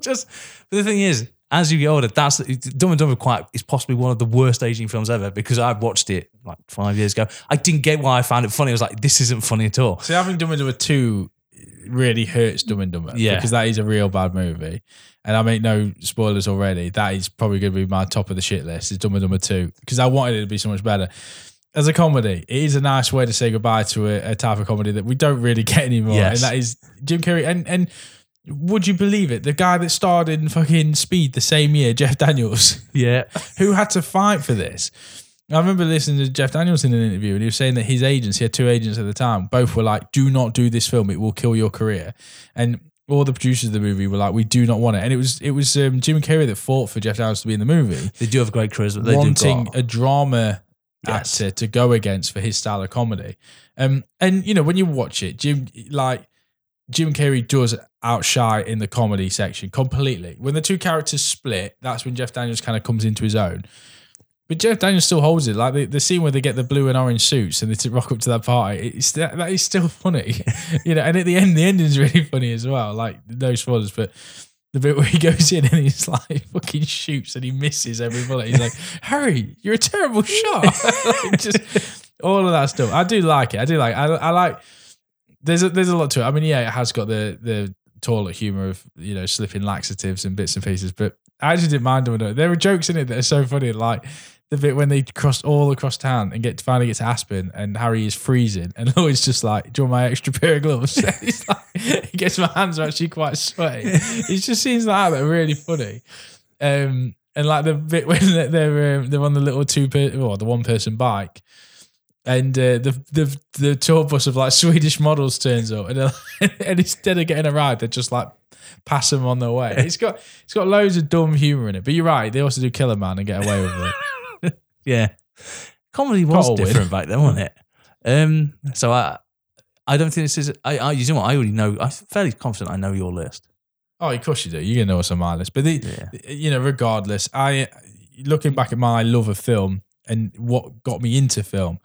Just, but the thing is, as you get older, that's Dumb and Dumber. Is possibly one of the worst aging films ever, because I watched it like 5 years ago. I didn't get why I found it funny. I was like, this isn't funny at all. So having Dumb and Dumber 2 really hurts Dumb and Dumber, because that is a real bad movie. And I make no spoilers already. That is probably going to be my top of the shit list, is Dumb and Dumber 2, because I wanted it to be so much better. As a comedy, it is a nice way to say goodbye to a type of comedy that we don't really get anymore. Yes. And that is Jim Carrey. And would you believe it? The guy that starred in fucking Speed the same year, Jeff Daniels. Yeah. Who had to fight for this. I remember listening to Jeff Daniels in an interview, and he was saying that his agents, he had two agents at the time, both were like, do not do this film, it will kill your career. And all the producers of the movie were like, we do not want it. And it was Jim Carrey that fought for Jeff Daniels to be in the movie. They do have great charisma. They wanting a drama actor to go against for his style of comedy. And, when you watch it, Jim Carrey does outshine in the comedy section completely. When the two characters split, that's when Jeff Daniels kind of comes into his own. But Jeff Daniels still holds it. Like the scene where they get the blue and orange suits and they rock up to that party, that is still funny. And at the end, the ending's really funny as well. Like, no spoilers, but the bit where he goes in and he's like, fucking shoots and he misses every bullet. He's like, Harry, you're a terrible shot. Like, just all of that stuff. I do like it. There's a lot to it. I mean, yeah, it has got the toilet humour of, slipping laxatives and bits and pieces, but I actually didn't mind them. There were jokes in it that are so funny, like the bit when they crossed all across town and finally get to Aspen, and Harry is freezing, and Lloyd's just like, do you want my extra pair of gloves? He's like, he gets, my hands are actually quite sweaty. It just seems like that are really funny. And like the bit when they're on the little the one person bike, and the tour bus of like Swedish models turns up, and instead of getting a ride, they're just like pass them on their way. It's got loads of dumb humour in it. But you're right, they also do kill a man and get away with it. Yeah. Comedy was different back then, wasn't it? So I don't think this is... you know what? I already know... I'm fairly confident I know your list. Oh, of course you do. You're going to know what's on my list. But, regardless, looking back at my love of film and what got me into film,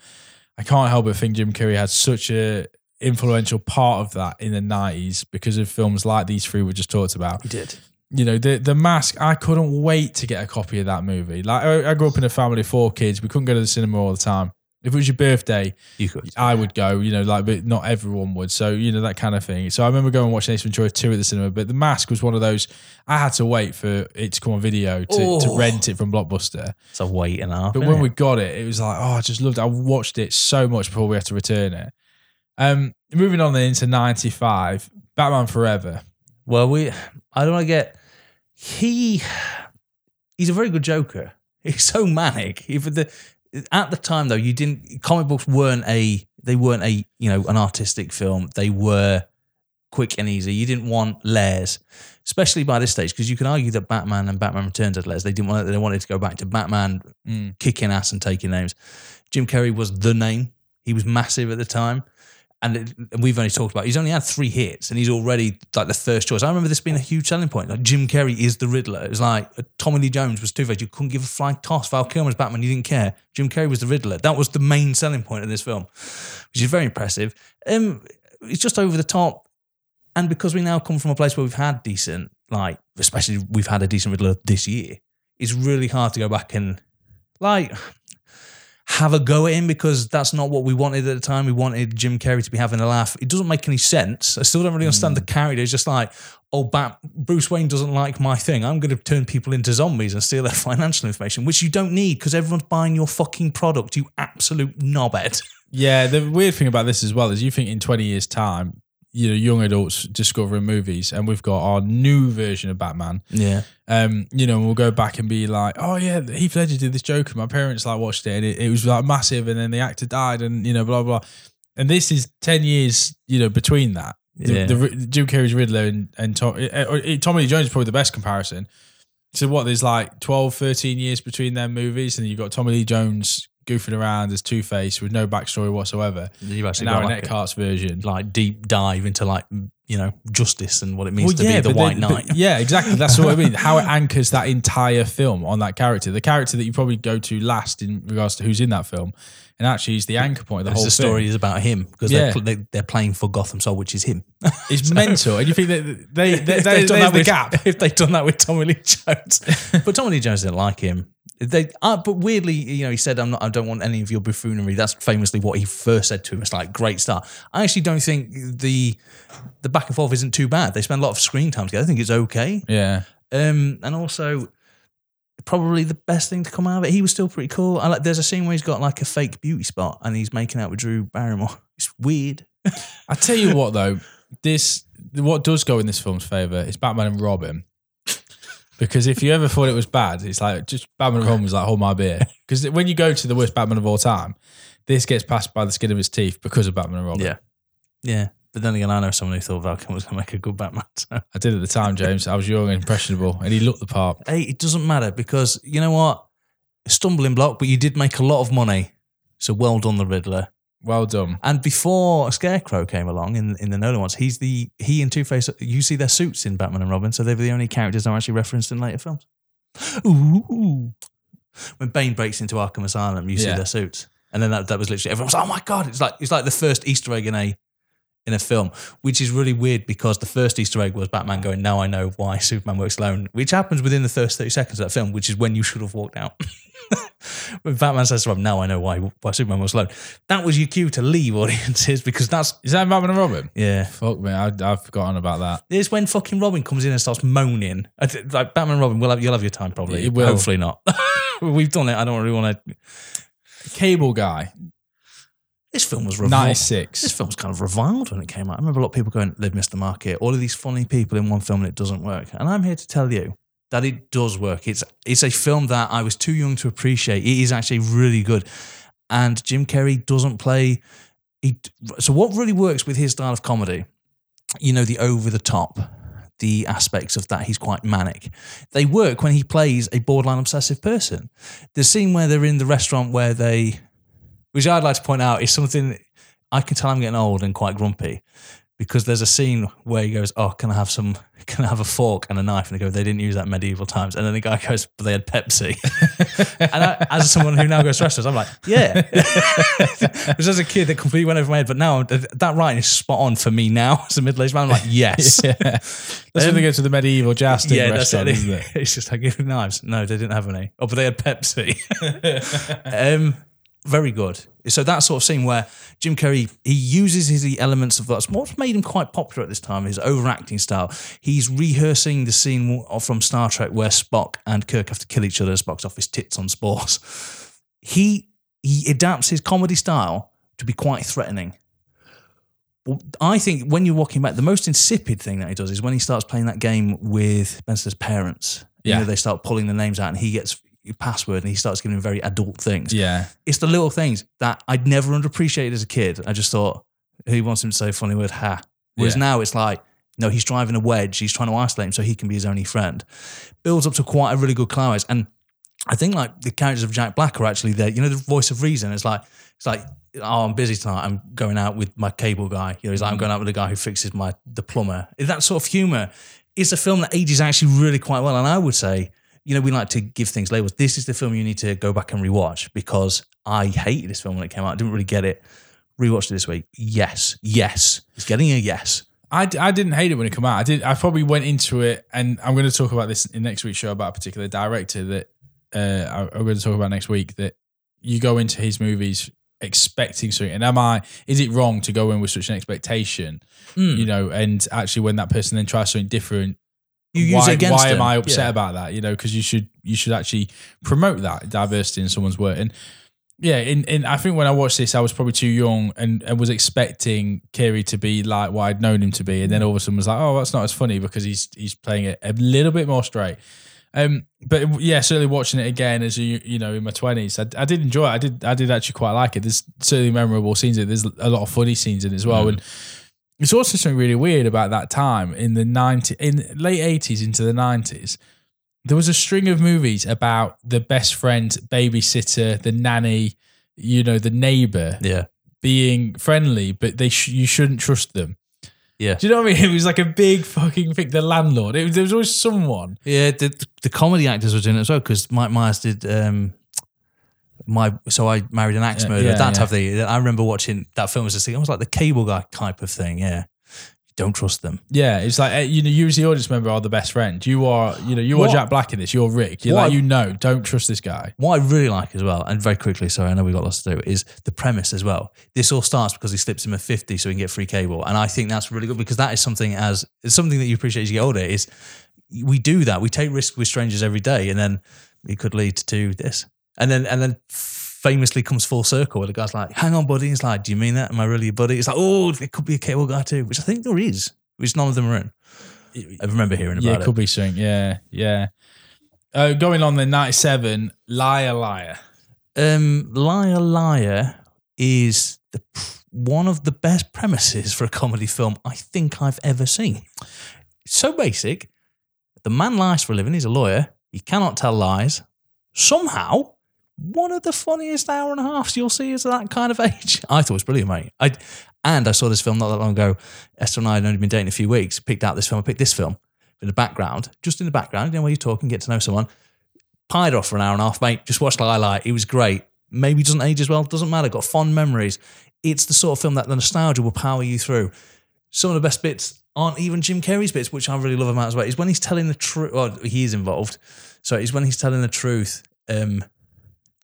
I can't help but think Jim Carrey had such a... influential part of that in the 90s because of films like these three we just talked about. He did. The Mask, I couldn't wait to get a copy of that movie. Like I grew up in a family of 4 kids. We couldn't go to the cinema all the time. If it was your birthday, you could. I would go, you know, like, but not everyone would. So, you know, that kind of thing. So I remember going and watching Ace Ventura 2 at the cinema, but The Mask was one of those, I had to wait for it to come on video to rent it from Blockbuster. It's a wait and a half. But when we got it, it was like, oh, I just loved it. I watched it so much before we had to return it. Moving on then into 95, Batman Forever. Well, I don't want to get, he's a very good Joker. He's so manic. At the time, though, comic books weren't you know, an artistic film. They were quick and easy. You didn't want layers, especially by this stage, because you can argue that Batman and Batman Returns had layers. They wanted to go back to Batman kicking ass and taking names. Jim Carrey was the name. He was massive at the time. And we've only talked about, he's only had 3 hits and he's already like the first choice. I remember this being a huge selling point. Like Jim Carrey is the Riddler. It was like Tommy Lee Jones was Two-Face. You couldn't give a flying toss. Val Kilmer's Batman, you didn't care. Jim Carrey was the Riddler. That was the main selling point of this film, which is very impressive. It's just over the top. And because we now come from a place where we've had decent, like, especially we've had a decent Riddler this year, it's really hard to go back and like... have a go at him, because that's not what we wanted at the time. We wanted Jim Carrey to be having a laugh. It doesn't make any sense. I still don't really understand the character. It's just like, oh, Bruce Wayne doesn't like my thing. I'm going to turn people into zombies and steal their financial information, which you don't need because everyone's buying your fucking product, you absolute knobhead. Yeah, the weird thing about this as well is you think in 20 years' time, you know, young adults discovering movies, and we've got our new version of Batman. Yeah. You know, we'll go back and be like, oh yeah, Heath Ledger did this Joker. My parents like watched it and it was like massive, and then the actor died and, you know, blah, blah. And this is 10 years, you know, between that. Yeah. The Jim Carrey's Riddler and Tommy Lee Jones is probably the best comparison. So what, there's like 12, 13 years between their movies, and you've got Tommy Lee Jones goofing around as Two-Face with no backstory whatsoever. You've actually got like Eckhart's version, like deep dive into, like, you know, justice and what it means to be the White Knight. Yeah, exactly. That's what I mean. How it anchors that entire film on that character, the character that you probably go to last in regards to who's in that film, and actually he's the anchor point of the whole. The story is about him because they're playing for Gotham Soul, which is him. It's so mental, and you think that they've done that with Gap. If they've done that with Tommy Lee Jones, but Tommy Lee Jones didn't like him. But weirdly, you know, he said, I don't want any of your buffoonery. That's famously what he first said to him. It's like, great start. I actually don't think the back and forth isn't too bad. They spend a lot of screen time together. I think it's okay. Yeah. And also, probably the best thing to come out of it, he was still pretty cool. There's a scene where he's got like a fake beauty spot and he's making out with Drew Barrymore. It's weird. I tell you what, though, what does go in this film's favour is Batman and Robin. Because if you ever thought it was bad, it's like just Batman at home was like, hold my beer. Because when you go to the worst Batman of all time, this gets passed by the skin of his teeth because of Batman and Robin. Yeah. Yeah. But then again, I know someone who thought Val Kilmer was going to make a good Batman. So. I did at the time, James. I was young and impressionable, and he looked the part. Hey, it doesn't matter because, you know what? Stumbling block, but you did make a lot of money. So well done, the Riddler. Well done. And before Scarecrow came along in the Nolan ones, he and Two-Face, you see their suits in Batman and Robin, so they're the only characters that are actually referenced in later films. Ooh. When Bane breaks into Arkham Asylum, you see their suits. And then that was literally, everyone was like, oh my God, it's like the first Easter egg in a film, which is really weird because the first Easter egg was Batman going, now I know why Superman works alone, which happens within the first 30 seconds of that film, which is when you should have walked out. When Batman says to Robin, now I know why Superman works alone. That was your cue to leave, audiences, because that's... Is that Batman and Robin? Yeah. Fuck me, I've forgotten about that. It's when fucking Robin comes in and starts moaning. Like Batman and Robin, you'll have your time probably. It will. Hopefully not. We've done it, I don't really want to... Cable Guy. This film was reviled. 96. This film was kind of reviled when it came out. I remember a lot of people going, they've missed the market. All of these funny people in one film and it doesn't work. And I'm here to tell you that it does work. It's a film that I was too young to appreciate. It is actually really good. And Jim Carrey doesn't play... So what really works with his style of comedy, you know, the over-the-top, the aspects of that, he's quite manic. They work when he plays a borderline obsessive person. The scene where they're in the restaurant where they... Which I'd like to point out is something I can tell I'm getting old and quite grumpy, because there's a scene where he goes, oh, can I have a fork and a knife? And they go, they didn't use that in medieval times. And then the guy goes, but they had Pepsi. And as someone who now goes to restaurants, I'm like, yeah. Because as a kid, that completely went over my head. But now that writing is spot on for me now as a middle-aged man. I'm like, yes. Yeah. That's when they go to the medieval Justin restaurant, isn't it? It's just like, give me knives. No, they didn't have any. Oh, but they had Pepsi. Very good. So that sort of scene where Jim Carrey, he uses his elements of that. What's made him quite popular at this time, his overacting style. He's rehearsing the scene from Star Trek where Spock and Kirk have to kill each other. Spock's off his tits on spores. He adapts his comedy style to be quite threatening. I think when you're walking back, the most insipid thing that he does is when he starts playing that game with Benson's parents. Yeah. You know, they start pulling the names out and he gets your password and he starts giving him very adult things. Yeah. It's the little things that I'd never underappreciated as a kid. I just thought, who wants him to say a funny word, ha? Whereas now it's like, no, he's driving a wedge. He's trying to isolate him so he can be his only friend. Builds up to quite a really good climax. And I think like the characters of Jack Black are actually there. You know, the voice of reason. It's like, oh, I'm busy tonight. I'm going out with my cable guy. You know, he's like, I'm going out with the guy who fixes the plumber. That sort of humor is a film that ages actually really quite well. And I would say, you know, we like to give things labels. This is the film you need to go back and rewatch because I hated this film when it came out. I didn't really get it. Rewatched it this week. Yes. It's getting a yes. I didn't hate it when it came out. I probably went into it, and I'm going to talk about this in next week's show about a particular director that I'm going to talk about next week, that you go into his movies expecting something. And is it wrong to go in with such an expectation? Mm. You know, and actually when that person then tries something different, why am I upset about that? You know, because you should actually promote that diversity in someone's work. And yeah, and I think when I watched this, I was probably too young and was expecting Carrey to be like what I'd known him to be. And then all of a sudden was like, oh, that's not as funny because he's playing it a little bit more straight. But yeah, certainly watching it again as you know in my 20s, I did enjoy it. I did actually quite like it. There's certainly memorable scenes in it. There's a lot of funny scenes in it as well. Mm. And it's also something really weird about that time in the late 80s into the 90s. There was a string of movies about the best friend, babysitter, the nanny, you know, the neighbor, being friendly, but you shouldn't trust them. Yeah. Do you know what I mean? It was like a big fucking thing. The landlord. There was always someone. Yeah, the comedy actors were doing it as well because Mike Myers did So I Married an Axe Murderer. That type of thing. I remember watching that film as a thing. It was like the Cable Guy type of thing. Yeah, you don't trust them. Yeah, it's like you as the audience member are the best friend. You are Jack Black in this. You're Rick. Don't trust this guy. What I really like as well, and very quickly, sorry, I know we got lots to do, is the premise as well. This all starts because he slips him a 50 so he can get free cable, and I think that's really good because that is something that you appreciate as you get older. Is we do that. We take risks with strangers every day, and then it could lead to this. And then famously comes full circle where the guy's like, hang on, buddy. He's like, do you mean that? Am I really your buddy? It's like, oh, it could be a cable guy too, which I think there is, which none of them are in. I remember hearing about it. Yeah, it could be something. Yeah. Going on the 97, Liar Liar. Liar Liar is one of the best premises for a comedy film I think I've ever seen. It's so basic. The man lies for a living. He's a lawyer. He cannot tell lies. Somehow, one of the funniest hour and a halves you'll see is that kind of age. I thought it was brilliant, mate. I saw this film not that long ago. Esther and I had only been dating a few weeks. I picked this film in the background, just in the background, you know, where you talk and get to know someone. Pied off for an hour and a half, mate. Just watched Lie Lie. It was great. Maybe doesn't age as well. Doesn't matter. Got fond memories. It's the sort of film that the nostalgia will power you through. Some of the best bits aren't even Jim Carrey's bits, which I really love about as well. Is when he's telling the truth. Well, he is involved. So it's when he's telling the truth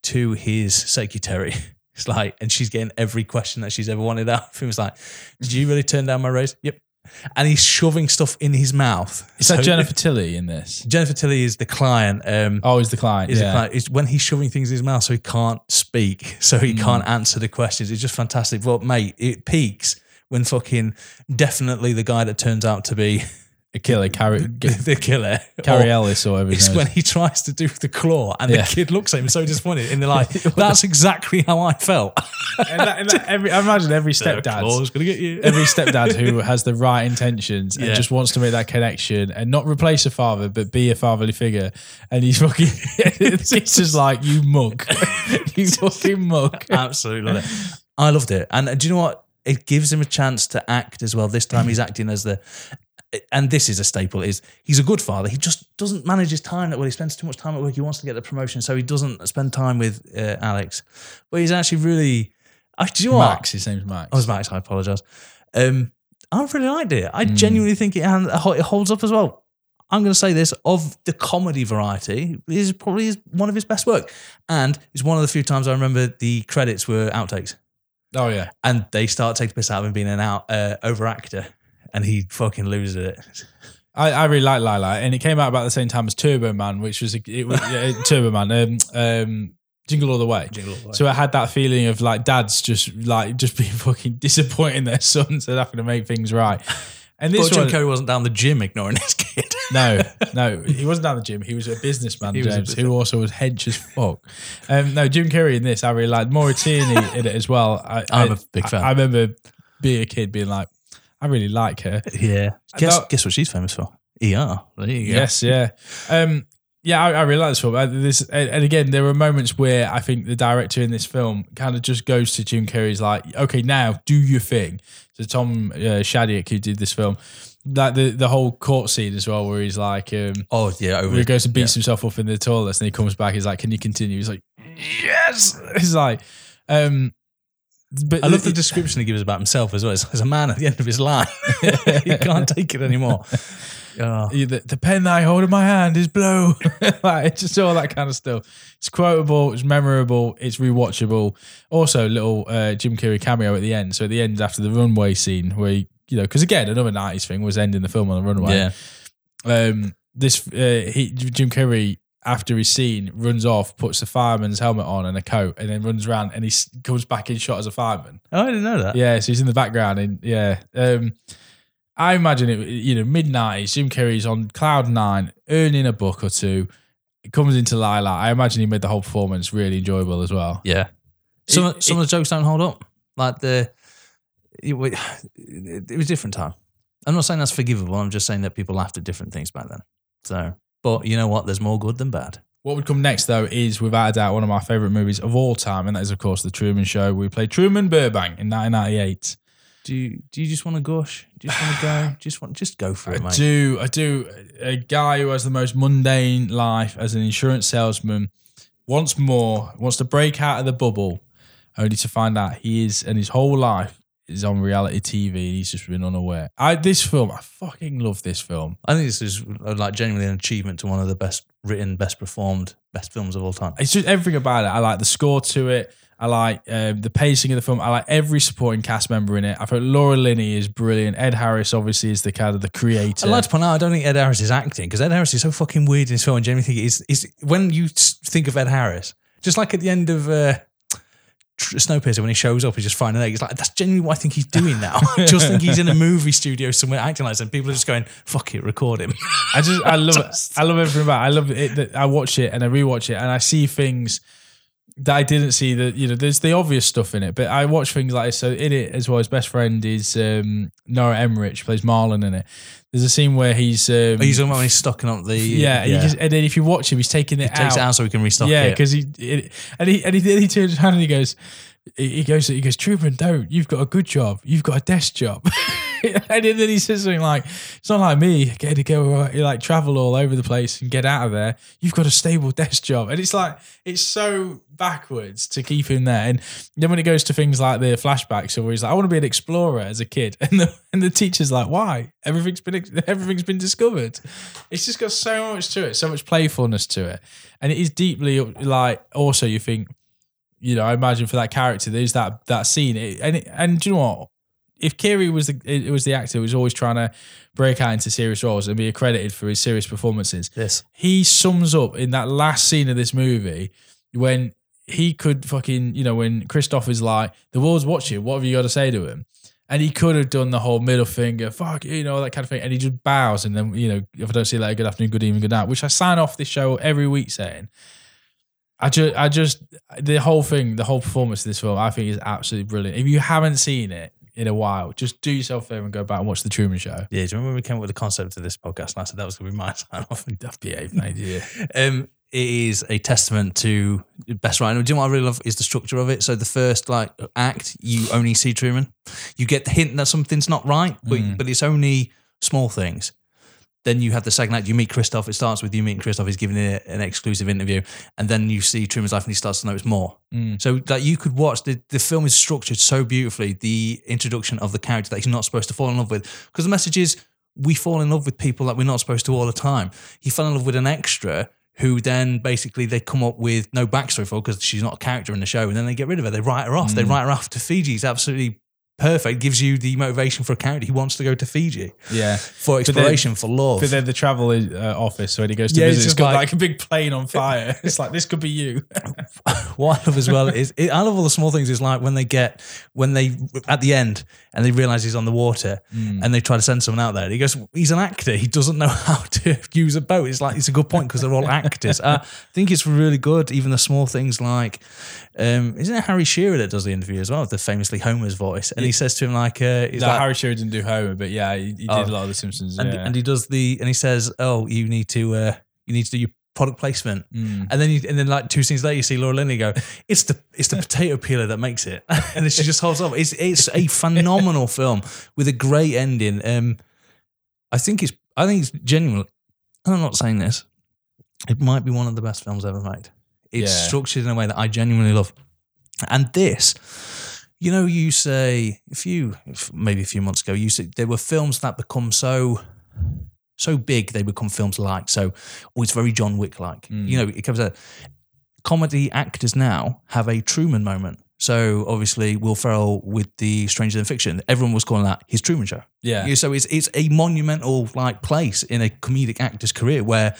to his secretary. It's like, and she's getting every question that she's ever wanted out of him. It's like, did you really turn down my raise? Yep. And he's shoving stuff in his mouth. Is that Jennifer Tilly in this? Jennifer Tilly is the client. He's the client. Is the client. It's when he's shoving things in his mouth so he can't speak, so he can't answer the questions. It's just fantastic. But mate, it peaks when fucking definitely the guy that turns out to be Carrie Ellis or whatever. It's when he tries to do the claw and the kid looks at him so disappointed and they're like, that's exactly how I felt. I imagine every stepdad is going to get you. Every stepdad who has the right intentions and just wants to make that connection and not replace a father but be a fatherly figure, and he's fucking it's just like, you mug. You fucking mug. Absolutely. I loved it. And do you know what? It gives him a chance to act as well. This time he's acting as and this is a staple, is he's a good father. He just doesn't manage his time that well. He spends too much time at work. He wants to get the promotion, so he doesn't spend time with Alex. But he's actually really... do you know what? Max, his name's Max. Oh, it's Max, I apologise. I really liked it. I genuinely think it holds up as well. I'm going to say this, of the comedy variety, is probably one of his best work. And it's one of the few times I remember the credits were outtakes. Oh, yeah. And they start taking the piss out of him being an over-actor, and he fucking loses it. I really like Liar Liar, and it came out about the same time as Turbo Man, which was... Turbo Man. Jingle All the Way. Jingle All the Way. So I had that feeling of like dads just being fucking disappointing their sons and having to make things right. And this Jim Carrey wasn't down the gym ignoring his kid. No, he wasn't down the gym. He was a businessman, James, who also was hench as fuck. No, Jim Carrey in this, I really liked. Maura Tierney in it as well. I'm a big fan. I remember being a kid being like, I really like her. Yeah. Guess what she's famous for? ER. There you go. Yes, yeah. Yeah, I really like this film. And again, there are moments where I think the director in this film kind of just goes to Jim Carrey's like, okay, now do your thing. So Tom Shadyac, who did this film, like the whole court scene as well, where he's like, he goes and beats himself up in the toilet, and he comes back, he's like, can you continue? He's like, yes! He's like... But I love the description he gives about himself as well. As a man at the end of his life, he can't take it anymore. Oh. The pen that I hold in my hand is blue. Like, it's just all that kind of stuff. It's quotable, it's memorable, it's rewatchable. Also, little Jim Carrey cameo at the end. So at the end, after the runway scene, where because again, another 90s thing was ending the film on the runway. Yeah. Jim Carrey, after his scene, runs off, puts the fireman's helmet on and a coat, and then runs around and he comes back in shot as a fireman. Oh, I didn't know that. Yeah, so he's in the background. And yeah, I imagine it, mid-90s, Jim Carrey's on cloud nine, earning a buck or two, comes into Liar Liar. I imagine he made the whole performance really enjoyable as well. Yeah. Some of the jokes don't hold up. Like it was a different time. I'm not saying that's forgivable. I'm just saying that people laughed at different things back then. So... But you know what? There's more good than bad. What would come next, though, is without a doubt one of my favourite movies of all time, and that is, of course, The Truman Show. We played Truman Burbank in 1998. Do you just want to gush? Do you just want to go? Just go for it, mate. I do. A guy who has the most mundane life as an insurance salesman wants to break out of the bubble, only to find out his whole life is on reality TV, and he's just been unaware. I fucking love this film. I think this is like genuinely an achievement to one of the best written, best performed, best films of all time. It's just everything about it. I like the score to it. I like the pacing of the film. I like every supporting cast member in it. I thought Laura Linney is brilliant. Ed Harris obviously is the kind of the creator. I'd like to point out, I don't think Ed Harris is acting, because Ed Harris is so fucking weird in this film. And genuinely think is when you think of Ed Harris, just like at the end of... Snowpiercer, when he shows up, he's just frying an egg. It's like, that's genuinely what I think he's doing now. I just think he's in a movie studio somewhere acting like that. And people are just going, fuck it, record him. I love it. I love everything about it. I love it that I watch it and I rewatch it and I see things that I didn't see. That there's the obvious stuff in it, but I watch things like this. So in it as well, his best friend is Nora Emerich, plays Marlon in it. There's a scene where he's... he's talking about when he's stocking up the... Yeah. And then if you watch him, he's taking it out. He takes it out so he can restock it. Yeah, because he turns around and he goes, Truman, don't. You've got a good job. You've got a desk job. And then he says something like, it's not like me getting to go, travel all over the place and get out of there. You've got a stable desk job. And it's like, it's so backwards to keep him there. And then when it goes to things like the flashbacks where he's like, I want to be an explorer as a kid. And the teacher's like, why? Everything's been discovered. It's just got so much to it, so much playfulness to it. And it is deeply like, also you think, I imagine for that character, there's that scene. And do you know what? If Carrey was the actor who was always trying to break out into serious roles and be accredited for his serious performances, he sums up in that last scene of this movie when he could fucking, when Kristoff is like, the world's watching, what have you got to say to him? And he could have done the whole middle finger, fuck, that kind of thing. And he just bows and then, if I don't see you later, good afternoon, good evening, good night, which I sign off this show every week saying. I just, the whole thing, the whole performance of this film, I think is absolutely brilliant. If you haven't seen it in a while, just do yourself a favor and go back and watch The Truman Show. Yeah, do you remember when we came up with the concept of this podcast and I said that was going to be my sign off and duff behave, mate? Yeah. It is a testament to best writing. Do you know what I really love is the structure of it? So the first act, you only see Truman. You get the hint that something's not right, but it's only small things. Then you have the second act, you meet Kristoff. It starts with you meeting Kristoff. He's giving an exclusive interview. And then you see Truman's life and he starts to notice more. So that you could watch, the film is structured so beautifully, the introduction of the character that he's not supposed to fall in love with. Because the message is, we fall in love with people that we're not supposed to all the time. He fell in love with an extra who then basically they come up with no backstory for because she's not a character in the show, and then they get rid of her. They write her off. Mm. They write her off to Fiji. It's absolutely perfect. Gives you the motivation for a character. He wants to go to Fiji. Yeah. For exploration, for love. But then the travel office when he goes to visit, it's got like a big plane on fire. It's like, this could be you. What I love as well is, I love all the small things. It's like when they, at the end, and they realise he's on the water and they try to send someone out there. And he goes, he's an actor. He doesn't know how to use a boat. It's like, it's a good point because they're all actors. I think it's really good. Even the small things like, isn't it Harry Shearer that does the interview as well? The famously Homer's voice. And he says to him like... Harry Shearer didn't do Homer, but yeah, he did a lot of The Simpsons. And, and he does and he says, you need to do your product placement. Mm. And then like two scenes later, you see Laura Linney go, it's the potato peeler that makes it. And then she just holds up. It's a phenomenal film with a great ending. I think it's genuinely, and I'm not saying this, it might be one of the best films ever made. It's structured in a way that I genuinely love. And this... You know, you say maybe a few months ago, you said there were films that become so big, they become films like. So, it's very John Wick like. Mm. You know, it comes out. Comedy actors now have a Truman moment. So obviously, Will Ferrell with the Stranger Than Fiction, everyone was calling that his Truman Show. Yeah. So it's a monumental like place in a comedic actor's career where,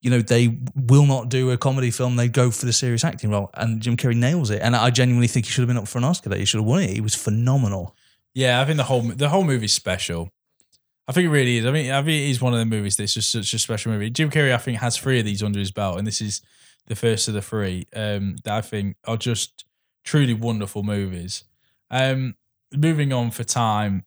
you know, they will not do a comedy film; they go for the serious acting role. And Jim Carrey nails it. And I genuinely think he should have been up for an Oscar. That he should have won it. He was phenomenal. Yeah, I think the whole movie's special. I think it really is. I mean, it is one of the movies that's just such a special movie. Jim Carrey, I think, has three of these under his belt, and this is the first of the three that I think are just truly wonderful movies. Moving on for time,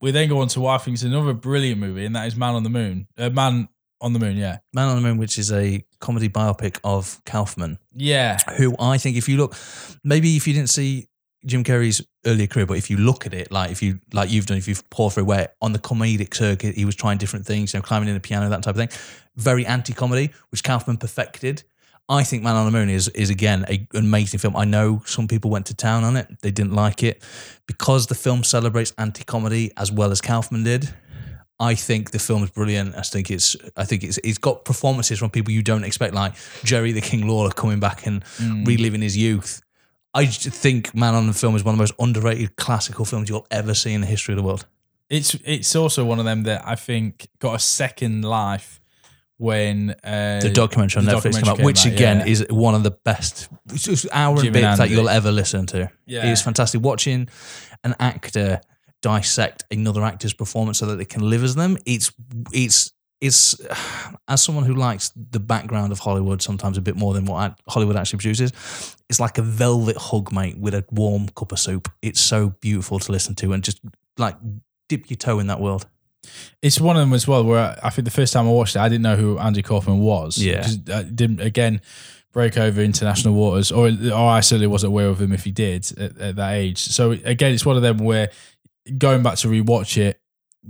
we then go on to what I think is another brilliant movie, and that is Man on the Moon. Man on the Moon, which is a comedy biopic of Kaufman. Yeah. Who I think if you look, maybe if you didn't see Jim Carrey's earlier career, but if you look at it, if you've poured through where on the comedic circuit, he was trying different things, you know, climbing in a piano, that type of thing. Very anti-comedy, which Kaufman perfected. I think Man on the Moon is again, an amazing film. I know some people went to town on it. They didn't like it. Because the film celebrates anti-comedy as well as Kaufman did, I think the film is brilliant. I think it's got performances from people you don't expect, like Jerry the King Lawler coming back and reliving his youth. I think Man on the Film is one of the most underrated classical films you'll ever see in the history of the world. It's also one of them that I think got a second life when the documentary on Netflix came out, which again is one of the best hour and bits that you'll ever listen to. Yeah. It is fantastic. Watching an actor dissect another actor's performance so that they can live as them. It's as someone who likes the background of Hollywood sometimes a bit more than what Hollywood actually produces, it's like a velvet hug, mate, with a warm cup of soup. It's so beautiful to listen to and just like dip your toe in that world. It's one of them as well where I think the first time I watched it, I didn't know who Andy Kaufman was. Yeah. I didn't, again, break over international waters, or I certainly wasn't aware of him if he did at that age. So again, it's one of them where going back to rewatch it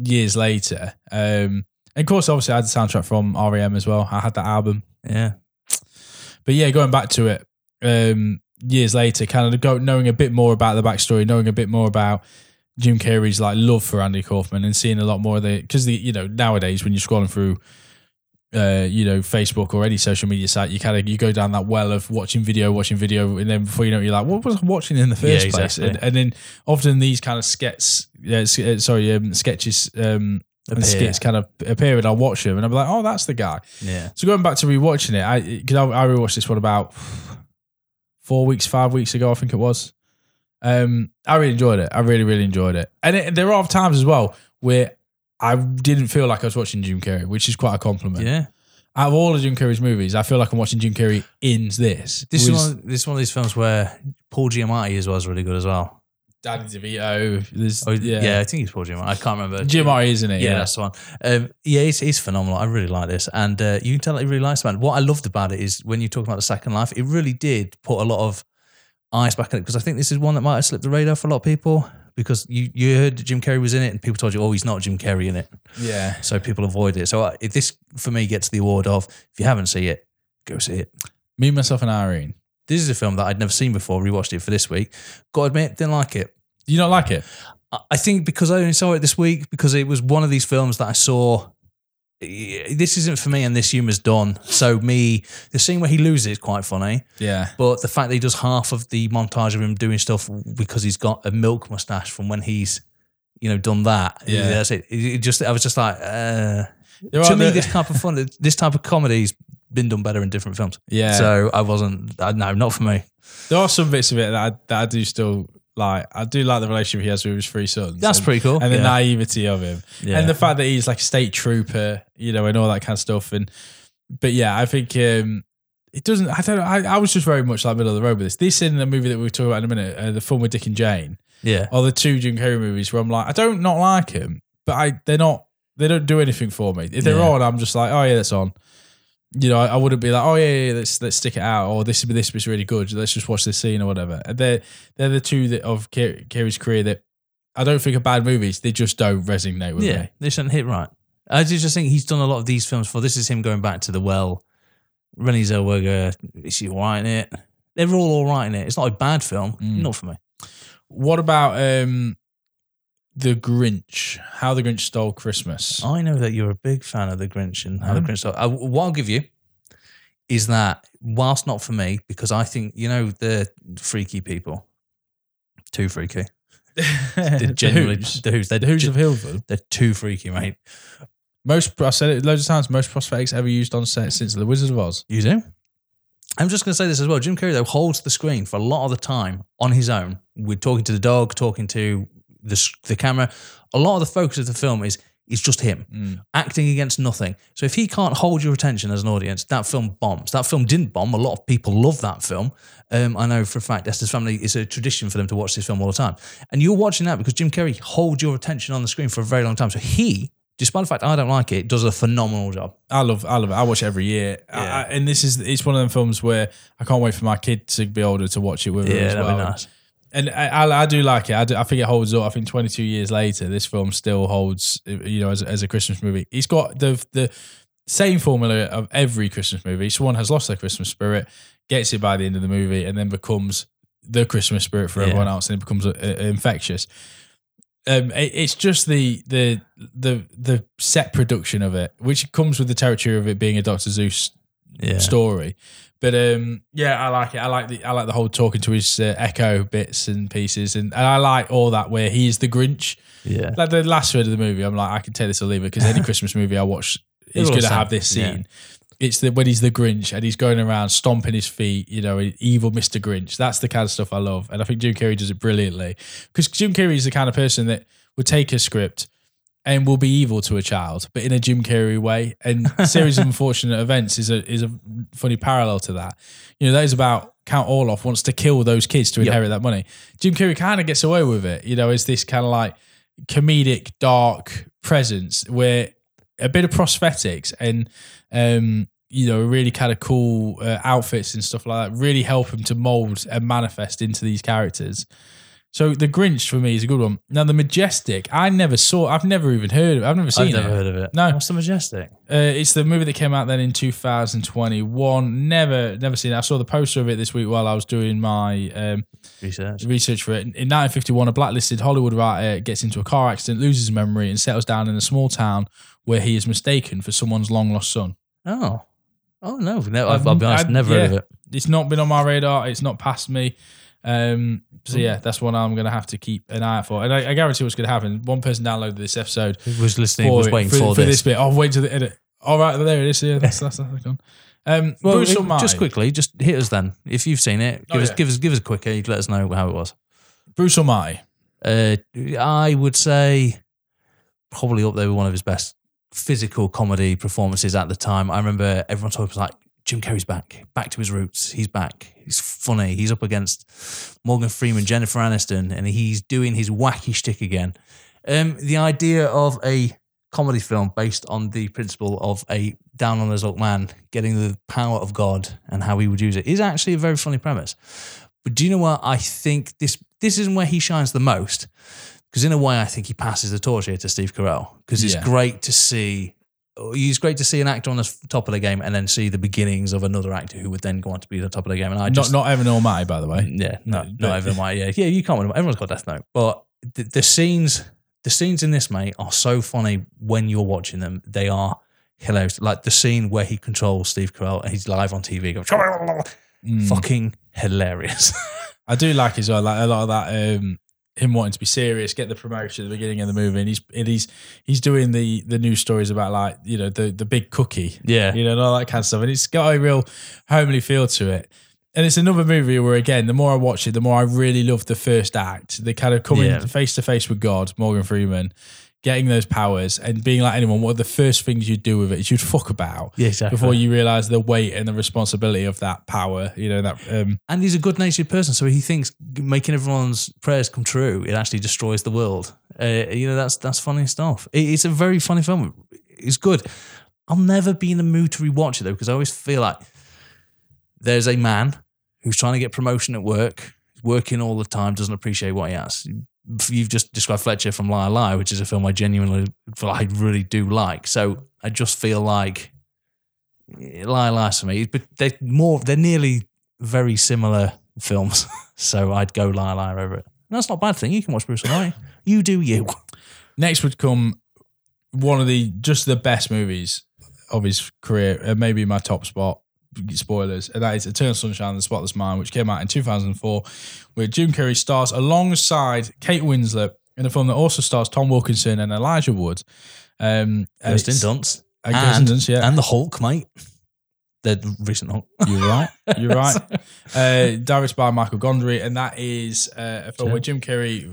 years later. And of course, obviously I had the soundtrack from R.E.M. as well. I had that album. Yeah. But yeah, going back to it years later, kind of knowing a bit more about the backstory, knowing a bit more about Jim Carrey's like love for Andy Kaufman and seeing a lot more of the, because you know, nowadays when you're scrolling through, you know, Facebook or any social media site, you go down that well of watching video. And then before you know it, you're like, what was I watching in the first place? Exactly. And then often these kind of sketches and skits kind of appear and I'll watch them and I'm like, oh, that's the guy. Yeah. So going back to rewatching it, because I rewatched this one about 5 weeks ago, I think it was. I really enjoyed it. I really, really enjoyed it. And there are times as well where I didn't feel like I was watching Jim Carrey, which is quite a compliment. Yeah. Out of all of Jim Carrey's movies, I feel like I'm watching Jim Carrey in this. This is one of these films where Paul Giamatti as well is really good as well. Danny DeVito. I think it's Paul Giamatti. I can't remember. Giamatti, isn't it? Yeah, that's the one. It's phenomenal. I really like this. And you can tell that he really likes the band. What I loved about it is when you talk about the second life, it really did put a lot of eyes back on it, because I think this is one that might have slipped the radar for a lot of people, because you heard that Jim Carrey was in it and people told you, oh, he's not Jim Carrey in it. Yeah. So people avoid it. So this, for me, gets the award of, if you haven't seen it, go see it. Me, Myself and Irene. This is a film that I'd never seen before, rewatched it for this week. Got to admit, didn't like it. You don't like it? I think because I only saw it this week, because it was one of these films that I saw, this isn't for me and this humour's done. So me, the scene where he loses is quite funny. Yeah. But the fact that he does half of the montage of him doing stuff because he's got a milk moustache from when he's, you know, done that. Yeah. That's it. It just, I was just like, to me, this type of fun, this type of comedy's been done better in different films. Yeah. So I wasn't, no, not for me. There are some bits of it that I do still... Like, I do like the relationship he has with his three sons. That's pretty cool. And the naivety of him. Yeah. And the fact that he's like a state trooper, you know, and all that kind of stuff. But yeah, I think it doesn't, I don't know. I was just very much like middle of the road with this. This in the movie that we'll talk about in a minute, the film with Dick and Jane. Yeah. Or the two Jim Carrey movies where I'm like, I don't not like him, but they don't do anything for me. If they're on, I'm just like, oh yeah, that's on. You know, I wouldn't be like, oh yeah, let's stick it out, or this was really good. Let's just watch this scene or whatever. And they're the two that of Carrey's career that I don't think are bad movies. They just don't resonate with me. They shouldn't hit right. I just think he's done a lot of these films for. This is him going back to the well. Renée Zellweger, is she all right in it? They're all right in it. It's not a bad film. Not for me. What about The Grinch, How the Grinch Stole Christmas? I know that you're a big fan of The Grinch and How the Grinch Stole. What I'll give you is that, whilst not for me, because I think, you know, the freaky people, too freaky. They're genuinely, the Who's of Hillville. They're too freaky, mate. I said it loads of times, most prosthetics ever used on set since The Wizard of Oz. You do? I'm just going to say this as well. Jim Carrey, though, holds the screen for a lot of the time on his own. We're talking to the dog, talking to... The camera, a lot of the focus of the film is just him acting against nothing. So if he can't hold your attention as an audience, that film bombs. That film didn't bomb. A lot of people love that film. I know for a fact, Esther's family, it's a tradition for them to watch this film all the time. And you're watching that because Jim Carrey holds your attention on the screen for a very long time. So he, despite the fact I don't like it, does a phenomenal job. I love it. I watch it every year. Yeah. And it's one of them films where I can't wait for my kid to be older to watch it with her as well. Yeah, that'd be nice. And I do like it. I think it holds up. I think 22 years later, this film still holds, you know, as a Christmas movie. It's got the same formula of every Christmas movie. Someone has lost their Christmas spirit, gets it by the end of the movie, and then becomes the Christmas spirit for everyone else, and it becomes infectious. It's just the set production of it, which comes with the territory of it being a Dr. Seuss story. But I like it. I like the whole talking to his echo bits and pieces, and I like all that where he is the Grinch. Yeah, like the last third of the movie, I'm like, I can take this or leave it, because any Christmas movie I watch is going to have this scene. Yeah. It's when he's the Grinch and he's going around stomping his feet, you know, evil Mr. Grinch. That's the kind of stuff I love, and I think Jim Carrey does it brilliantly, because Jim Carrey is the kind of person that would take a script and will be evil to a child, but in a Jim Carrey way. And Series of Unfortunate Events is a funny parallel to that. You know, that is about Count Orloff wants to kill those kids to inherit that money. Jim Carrey kind of gets away with it, you know, as this kind of like comedic, dark presence where a bit of prosthetics and, you know, really kind of cool outfits and stuff like that really help him to mold and manifest into these characters. So The Grinch for me is a good one. Now The Majestic, I've never even heard of it. I've never heard of it. No. What's The Majestic? It's the movie that came out then in 2021. Never seen it. I saw the poster of it this week while I was doing my research for it. In 1951, a blacklisted Hollywood writer gets into a car accident, loses memory, and settles down in a small town where he is mistaken for someone's long lost son. Oh no! I'll be honest, never heard of it. It's not been on my radar. It's not passed me. So yeah, that's one I'm going to have to keep an eye out for, and I guarantee what's going to happen. One person downloaded this episode, was waiting for this bit. Oh, wait till the edit. All right, there it is. Yeah, that's gone. Well, just quickly, hit us then. If you've seen it, give us a quicker. You'd let us know how it was. Bruce Almighty. I would say probably up there with one of his best physical comedy performances at the time. I remember everyone talking like, Jim Carrey's back to his roots. He's back. He's funny. He's up against Morgan Freeman, Jennifer Aniston, and he's doing his wacky shtick again. The idea of a comedy film based on the principle of a down on his luck man getting the power of God and how he would use it is actually a very funny premise. But do you know what? I think this isn't where he shines the most, because in a way I think he passes the torch here to Steve Carell, because it's great to see it's great to see an actor on the top of the game and then see the beginnings of another actor who would then go on to be the top of the game. And I just, not Evan Almighty, by the way. Yeah, not Evan Almighty. Yeah, you can't win. Everyone's got Death Note, but the scenes in this, mate, are so funny when you're watching them. They are hilarious. Like the scene where he controls Steve Carell and he's live on TV going, fucking hilarious. I do like as well, like a lot of that. Him wanting to be serious, get the promotion at the beginning of the movie, and he's doing the news stories about, like, you know, the big cookie, yeah, you know, and all that kind of stuff, and it's got a real homely feel to it. And it's another movie where, again, the more I watch it, the more I really love the first act. They kind of coming face to face with God, Morgan Freeman, getting those powers and being like anyone. What are the first things you'd do with it is you'd fuck about, yeah, exactly, before you realise the weight and the responsibility of that power, you know, that. And he's a good-natured person, so he thinks making everyone's prayers come true, it actually destroys the world. You know, that's funny stuff. It's a very funny film. It's good. I'll never be in the mood to rewatch it, though, because I always feel like there's a man who's trying to get promotion at work, working all the time, doesn't appreciate what he has. You've just described Fletcher from Liar Liar, which is a film I genuinely, I really do like. So I just feel like Liar Liar for me, but they're nearly very similar films. So I'd go Liar Liar over it. And that's not a bad thing. You can watch Bruce Almighty. You do you. Next would come one of the best movies of his career, and maybe my top spot. Spoilers, and that is Eternal Sunshine of the Spotless Mind, which came out in 2004, where Jim Carrey stars alongside Kate Winslet in a film that also stars Tom Wilkinson and Elijah Wood. Kirsten Dunst. And the Hulk, mate. The recent Hulk. You're right. Directed by Michael Gondry, and that is a film where Jim Carrey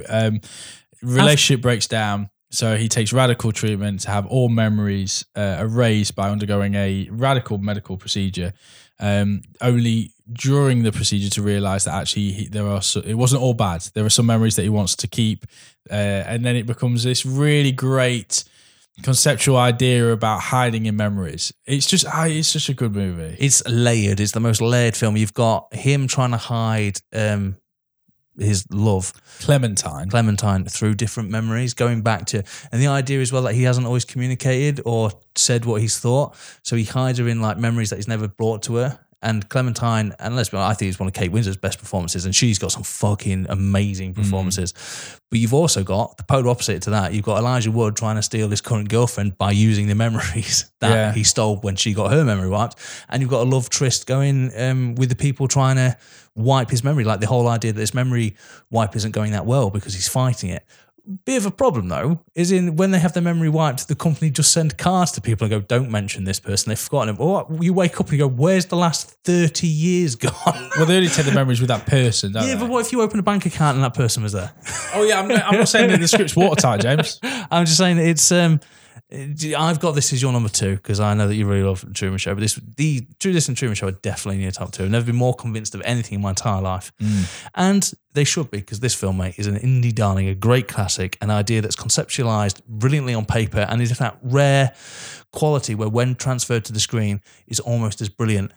relationship breaks down. So he takes radical treatment to have all memories erased by undergoing a radical medical procedure. Only during the procedure to realise that actually it wasn't all bad. There are some memories that he wants to keep. And then it becomes this really great conceptual idea about hiding in memories. It's such a good movie. It's layered. It's the most layered film. You've got him trying to hide... his love, Clementine, through different memories, going back to, and the idea as well that he hasn't always communicated or said what he's thought, so he hides her in like memories that he's never brought to her. And Clementine, and let's be honest, I think it's one of Kate Winslet's best performances, and she's got some fucking amazing performances. But you've also got the polar opposite to that. You've got Elijah Wood trying to steal his current girlfriend by using the memories that he stole when she got her memory wiped. And you've got a love tryst going with the people trying to wipe his memory, like the whole idea that this memory wipe isn't going that well because he's fighting it. Bit of a problem, though, is in when they have their memory wiped, the company just send cards to people and go, don't mention this person, they've forgotten him. Or you wake up and you go, where's the last 30 years gone? Well, they only take the memories with that person, don't they? But what if you open a bank account and that person was there? Oh, yeah, I'm not saying that the script's watertight, James. I'm just saying that it's... I've got this as your number two because I know that you really love The Truman Show, but this and Truman Show are definitely in your top two. I've never been more convinced of anything in my entire life. And they should be, because this film, mate, is an indie darling, a great classic, an idea that's conceptualized brilliantly on paper and is that rare quality where when transferred to the screen is almost as brilliant.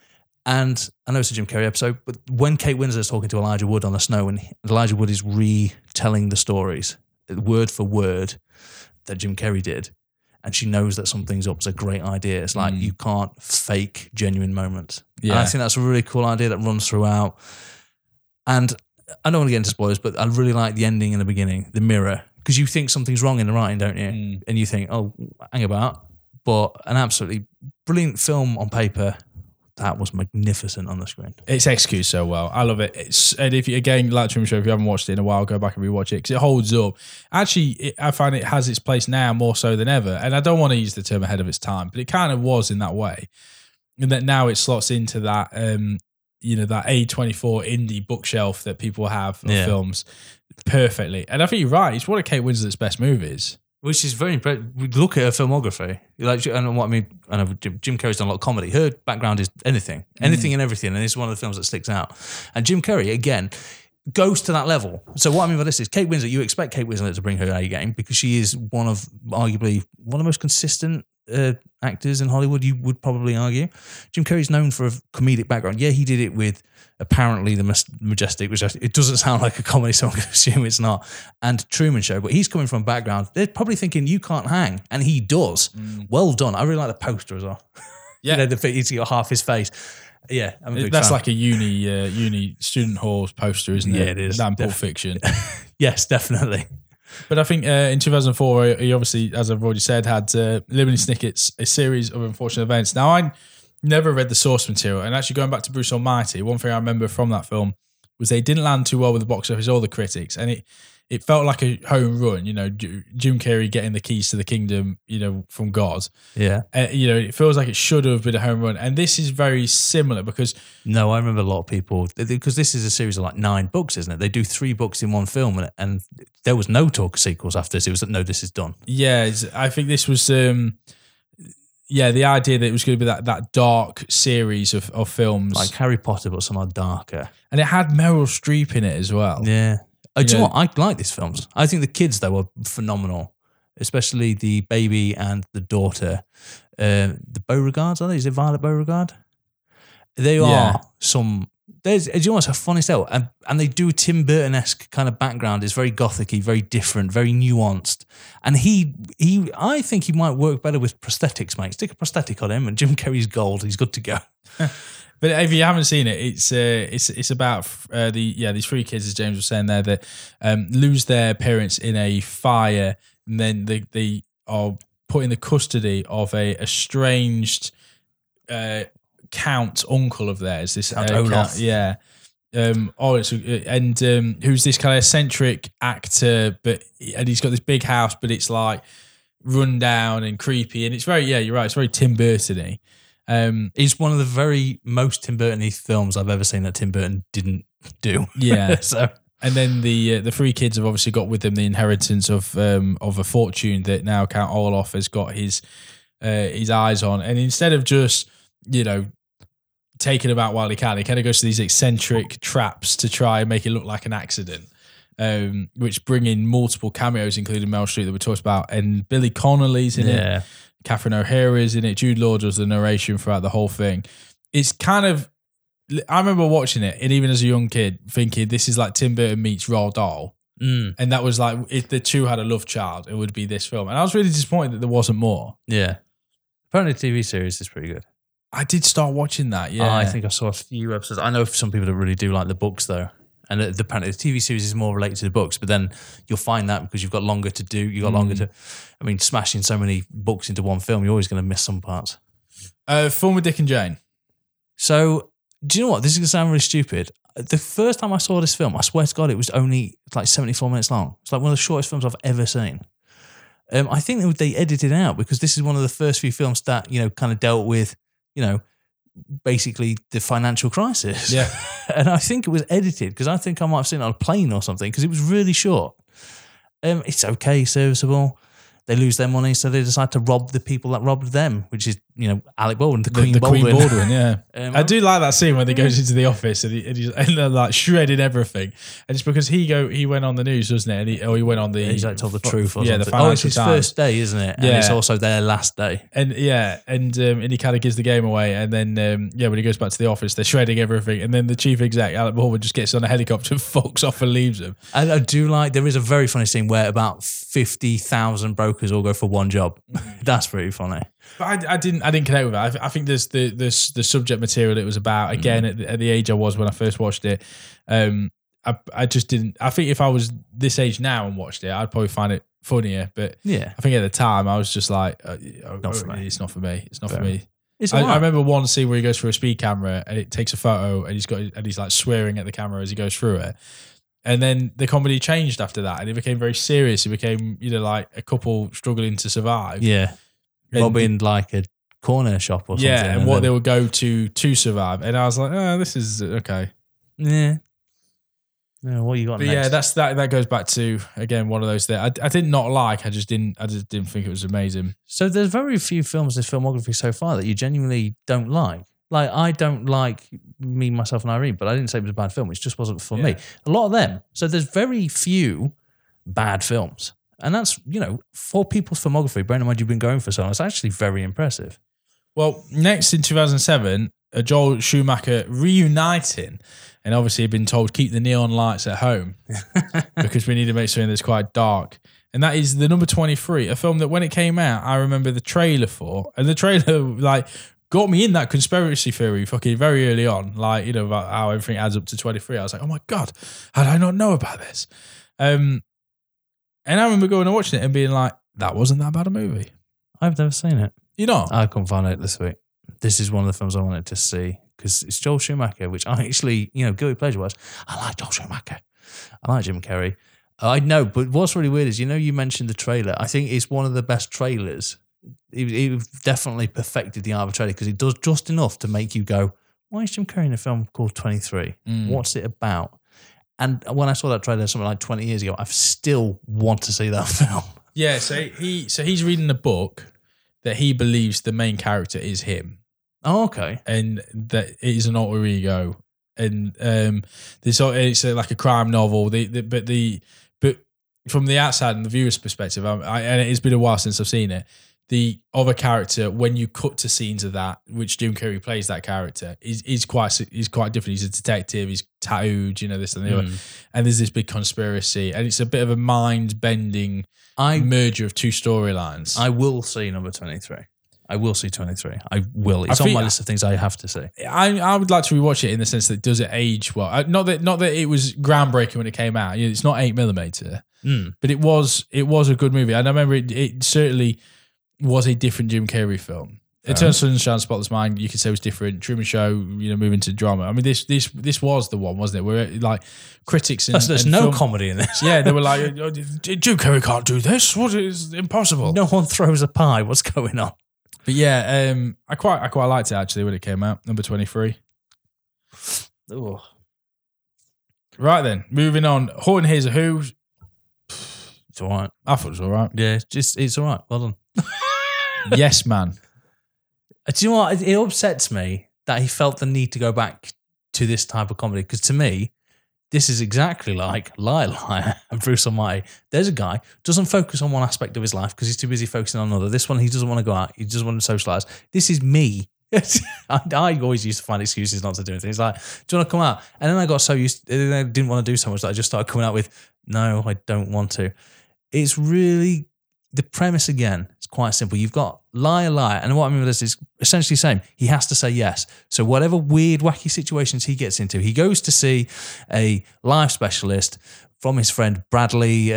And I know it's a Jim Carrey episode, but when Kate Winslet's talking to Elijah Wood on the snow and Elijah Wood is retelling the stories word for word that Jim Carrey did, and she knows that something's up, it's a great idea. It's like you can't fake genuine moments. Yeah. And I think that's a really cool idea that runs throughout. And I don't want to get into spoilers, but I really like the ending and the beginning, the mirror, because you think something's wrong in the writing, don't you? And you think, oh, hang about. But an absolutely brilliant film on paper that was magnificent on the screen. It's executed so well. I love it. And if you, again, like Truman Show, if you haven't watched it in a while, go back and rewatch it because it holds up. Actually, I find it has its place now more so than ever. And I don't want to use the term ahead of its time, but it kind of was in that way. And that now it slots into that, you know, that A24 indie bookshelf that people have of films perfectly. And I think you're right. It's one of Kate Winslet's best movies. Which is very impressive. Look at her filmography. Like, and what I mean, I know Jim Carrey's done a lot of comedy. Her background is anything and everything, and it's one of the films that sticks out. And Jim Carrey, again, goes to that level. So what I mean by this is Kate Winslet, you expect Kate Winslet to bring her A game because she is one of arguably one of the most consistent actors in Hollywood, you would probably argue. Jim Carrey's known for a comedic background. Yeah, he did it with apparently The Majestic, which it doesn't sound like a comedy, so I'm going to assume it's not, and Truman Show, but he's coming from a background. They're probably thinking you can't hang, and he does. Well done. I really like the poster as well. Yeah. You know, he's got half his face. Yeah, I'm a big fan. Like a uni student hall poster, isn't it? Yeah, it is. That and Pulp Fiction. Yes, definitely. But I think in 2004, he obviously, as I've already said, had Lemony Snicket's A Series of Unfortunate Events. Now, I never read the source material, and actually going back to Bruce Almighty, one thing I remember from that film was they didn't land too well with the box office or the critics, and it felt like a home run, you know, Jim Carrey getting the keys to the kingdom, you know, from God. Yeah. You know, it feels like it should have been a home run. And this is very similar because... No, I remember a lot of people, because this is a series of like 9 books, isn't it? They do 3 books in one film and there was no talk sequels after this. It was like, no, this is done. Yeah, I think this was... the idea that it was going to be that dark series of films. Like Harry Potter, but somehow darker. And it had Meryl Streep in it as well. Yeah. Do you know what? I like these films. I think the kids, though, are phenomenal, especially the baby and the daughter. The Beauregards, are they? Is it Violet Beauregard? They are some... Do you know what's a funny style? And they do a Tim Burton-esque kind of background. It's very gothic-y, very different, very nuanced. And he, I think he might work better with prosthetics, mate. Stick a prosthetic on him and Jim Carrey's gold. He's good to go. But if you haven't seen it, it's about these 3 kids, as James was saying there, that lose their parents in a fire, and then they are put in the custody of a estranged count uncle of theirs. This Olaf, yeah. Who's this kind of eccentric actor, and he's got this big house, but it's like run down and creepy, and it's very you're right, it's very Tim Burton-y. It's one of the very most Tim Burton-y films I've ever seen that Tim Burton didn't do. Yeah. So, and then the 3 kids have obviously got with them the inheritance of a fortune that now Count Olaf has got his eyes on, and instead of just taking him out while he can, he kind of goes to these eccentric traps to try and make it look like an accident. Which bring in multiple cameos, including Meryl Streep that we talked about, and Billy Connolly's in it. Catherine O'Hara is in it. Jude Law does the narration throughout the whole thing. It's kind of... I remember watching it, and even as a young kid, thinking this is like Tim Burton meets Roald Dahl. Mm. And that was like, if the two had a love child, it would be this film. And I was really disappointed that there wasn't more. Yeah. Apparently the TV series is pretty good. I did start watching that, yeah. I think I saw a few episodes. I know some people that really do like the books, though. And apparently the TV series is more related to the books, but then you'll find that because you've got longer to do. You've got longer to... I mean, smashing so many books into one film, you're always going to miss some parts. Film with Dick and Jane. So, do you know what? This is going to sound really stupid. The first time I saw this film, I swear to God, it was only like 74 minutes long. It's like one of the shortest films I've ever seen. I think they edited it out because this is one of the first few films that, kind of dealt with, basically the financial crisis. Yeah. And I think it was edited because I think I might have seen it on a plane or something because it was really short. It's okay, serviceable. They lose their money, so they decide to rob the people that robbed them, which is, Alec Baldwin, the Queen Baldwin, yeah. I do like that scene when he goes into the office and they're like shredding everything. And it's because he went on the news, wasn't it? And he went on the... Yeah, he's like told the truth or something. The it's his times. First day, isn't it? Yeah. And it's also their last day. And he kind of gives the game away. And then, when he goes back to the office, they're shredding everything. And then the chief exec, Alec Baldwin, just gets on a helicopter, fucks off and leaves them. And I do like... There is a very funny scene where about 50,000 brokers all go for one job. That's pretty funny. But I didn't connect with that. I think there's the subject material it was about. Again, at the age I was when I first watched it, I just didn't. I think if I was this age now and watched it, I'd probably find it funnier. But yeah, I think at the time I was just like, it's not for me. It's not for me. I remember one scene where he goes through a speed camera and it takes a photo and he's like swearing at the camera as he goes through it. And then the comedy changed after that, and it became very serious. It became, like a couple struggling to survive. Yeah, robbing like a corner shop or something. Yeah, and what they would go to survive. And I was like, this is okay. Yeah. Yeah, what you got next? Yeah, that's that. That goes back to again one of those that I did not like. I just didn't think it was amazing. So there's very few films in this filmography so far that you genuinely don't like. Like, I don't like Me, Myself and Irene, but I didn't say it was a bad film. It just wasn't for me. A lot of them. So there's very few bad films. And that's, you know, for people's filmography, bearing in mind you've been going for so long, it's actually very impressive. Well, next in 2007, Joel Schumacher reuniting. And obviously he'd been told, keep the neon lights at home because we need to make something that's quite dark. And that is The Number 23, a film that when it came out, I remember the trailer for. And the trailer, like, got me in that conspiracy theory fucking very early on. Like, you know, about how everything adds up to 23. I was like, oh my God, how did I not know about this? And I remember going and watching it and being like, that wasn't that bad a movie. I've never seen it. You know? I couldn't find it this week. This is one of the films I wanted to see because it's Joel Schumacher, which I actually, you know, guilty pleasure-wise, I like Joel Schumacher. I like Jim Carrey. I know, but what's really weird is, you know, you mentioned the trailer. I think it's one of the best trailers. He definitely perfected the art of trailer because it does just enough to make you go, why is Jim Carrey in a film called 23? What's it about? And when I saw that trailer something like 20 years ago, I still want to see that film. Yeah, so he's reading a book that he believes the main character is him. Oh, okay. And that it is an alter ego. And it's like a crime novel. But from the outside and the viewer's perspective, and it's been a while since I've seen it, the other character, when you cut to scenes of that, which Jim Carrey plays that character, is quite different. He's a detective, he's tattooed, you know, this and the other. And there's this big conspiracy, and it's a bit of a mind-bending merger of two storylines. I will see Number 23. I will see 23. I will. It's on my list of things I have to see. I would like to rewatch it in the sense that does it age well. Not that it was groundbreaking when it came out. You know, it's not 8mm, but it was a good movie. And I remember it certainly was a different Jim Carrey film. Eternal Sunshine of the Spotless Mind, you could say was different. Truman Show, you know, moving to drama. I mean, this was the one, wasn't it? Where like critics and there's no comedy in this. Yeah, they were like, Jim Carrey can't do this. What is impossible? No one throws a pie. What's going on? But yeah, I quite liked it actually when it came out, Number 23. Ooh. Right then, moving on. Horton Hears a Who. It's all right. I thought it was all right. Yeah, it's all right. Well done. Yes Man. Do you know what? It upsets me that he felt the need to go back to this type of comedy because to me, this is exactly like Liar Liar and Bruce Almighty. There's a guy doesn't focus on one aspect of his life because he's too busy focusing on another. This one, he doesn't want to go out. He doesn't want to socialise. This is me. I always used to find excuses not to do anything. It's like, do you want to come out? And then I got so used to, and then I didn't want to do so much that I just started coming out with, no, I don't want to. It's really, the premise again, it's quite simple. You've got Liar Liar. And what I mean by this is essentially the same. He has to say yes. So whatever weird, wacky situations he gets into, he goes to see a life specialist from his friend Bradley,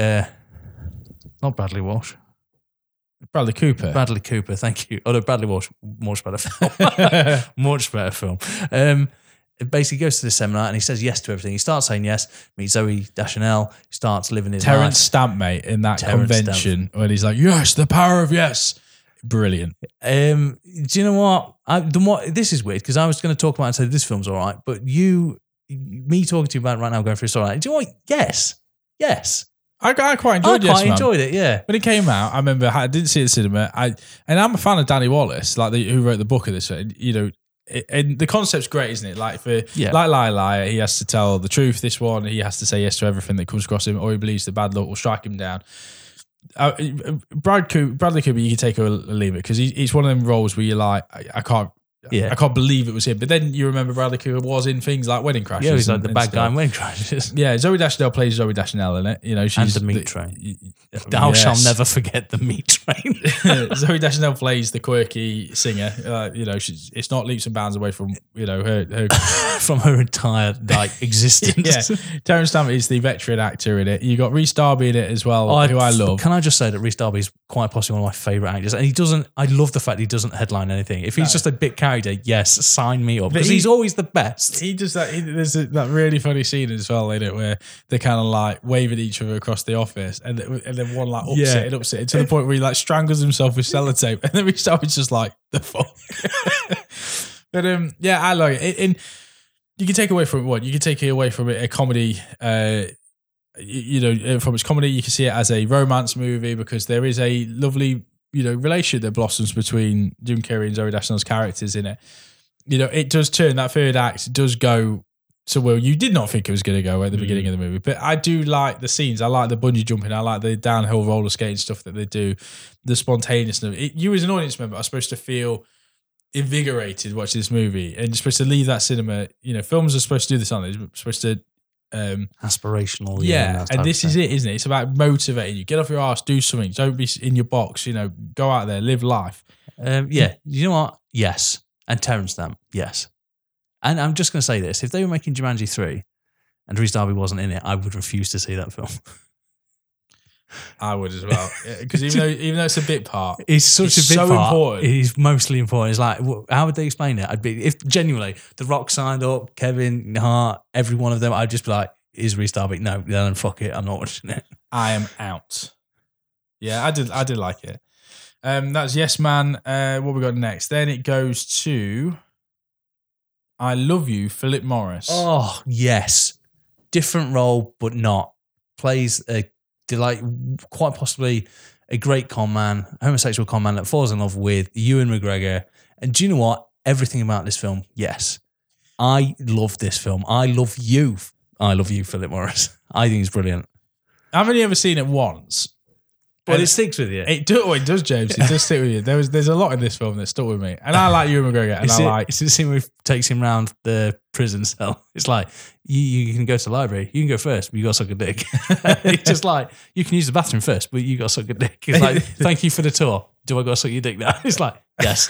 not Bradley Walsh. Bradley Cooper. Bradley Cooper, thank you. Oh no, Bradley Walsh, much better film. Much better film. Basically goes to the seminar and he says yes to everything. He starts saying yes, meets Zoe Deschanel, starts living his life. Terrence Stamp, mate, in that convention when he's like, yes, the power of yes. Brilliant. Do you know what? This is weird because I was going to talk about it and say this film's all right, but me talking to you about it right now going through it's all right. Do you know what? Yes. I quite enjoyed it. I quite enjoyed it, yeah. When it came out, I remember I didn't see it in the cinema. And I'm a fan of Danny Wallace, like who wrote the book of this. You know, and the concept's great, isn't it? Like like Liar Liar, he has to tell the truth. This one, he has to say yes to everything that comes across him, or he believes the bad luck will strike him down. Bradley Cooper, you can take or leave it because it's one of them roles where you're like, I can't believe it was him. But then you remember Bradley Cooper was in things like Wedding Crashers. Yeah, he's like the bad guy in Wedding Crashers. Yeah, Zoe Deschanel plays Zoe Deschanel in it. You know, she's and the meat train. Thou shall never forget the meat train. Zoe Deschanel plays the quirky singer. You know, it's not leaps and bounds away from you know her from her entire like existence. Yeah, Terrence Stamp is the veteran actor in it. You got Rhys Darby in it as well, who I love. Can I just say that Rhys Darby is quite possibly one of my favourite actors, and he doesn't. I love the fact he doesn't headline anything. If he's just a bit character. Yes, sign me up because he's always the best. He does that. There's that really funny scene as well in it where they're kind of like waving each other across the office, and then one like upset it to the point where he like strangles himself with sellotape, and then Rhys Darby's just like the fuck. But yeah, I like it. And you can take away from it what you can take away from it a comedy. You know, from its comedy, you can see it as a romance movie because there is a lovely, you know, relationship that blossoms between Jim Carrey and Zoe Deschanel's characters in it. you know, it does turn, that third act, it does go to where you did not think it was going to go at the beginning of the movie. But I do like the scenes. I like the bungee jumping. I like the downhill roller skating stuff that they do, the spontaneousness. You as an audience member are supposed to feel invigorated watching this movie, and you're supposed to leave that cinema. You know, films are supposed to do this, aren't they? They're supposed to... aspirational. Yeah, and this is it, isn't it? It's about motivating you. Get off your arse, do something. Don't be in your box, you know, go out there, live life. Yeah, you know what? Yes. And Terrence Stamp, yes. And I'm just going to say this. If they were making Jumanji 3 and Rhys Darby wasn't in it, I would refuse to see that film. I would as well. Because even though it's a bit part. It's such a bit so part. Important. It's mostly important. It's like, how would they explain it? I'd be, if genuinely The Rock signed up, Kevin Hart, every one of them, I'd just be like, is Rhys Darby? No, then fuck it. I'm not watching it. I am out. Yeah, I did like it. That's Yes Man. What we got next? Then it goes to I Love You, Philip Morris. Oh, yes. Different role, but not. Plays a delight, quite possibly a great con man, homosexual con man that falls in love with Ewan McGregor. And do you know what? Everything about this film, yes. I love this film. I love you, Philip Morris. I think it's brilliant. I've only ever seen it once. But it sticks with you. It does, James. It does stick with you. There's a lot in this film that stuck with me. And I like Ewan McGregor. And it's the scene where he takes him round the prison cell. It's like, you can go to the library. You can go first, but you got to suck a dick. It's just like, you can use the bathroom first, but you got to suck a dick. It's like, thank you for the tour. Do I got to suck your dick now? It's like, yes.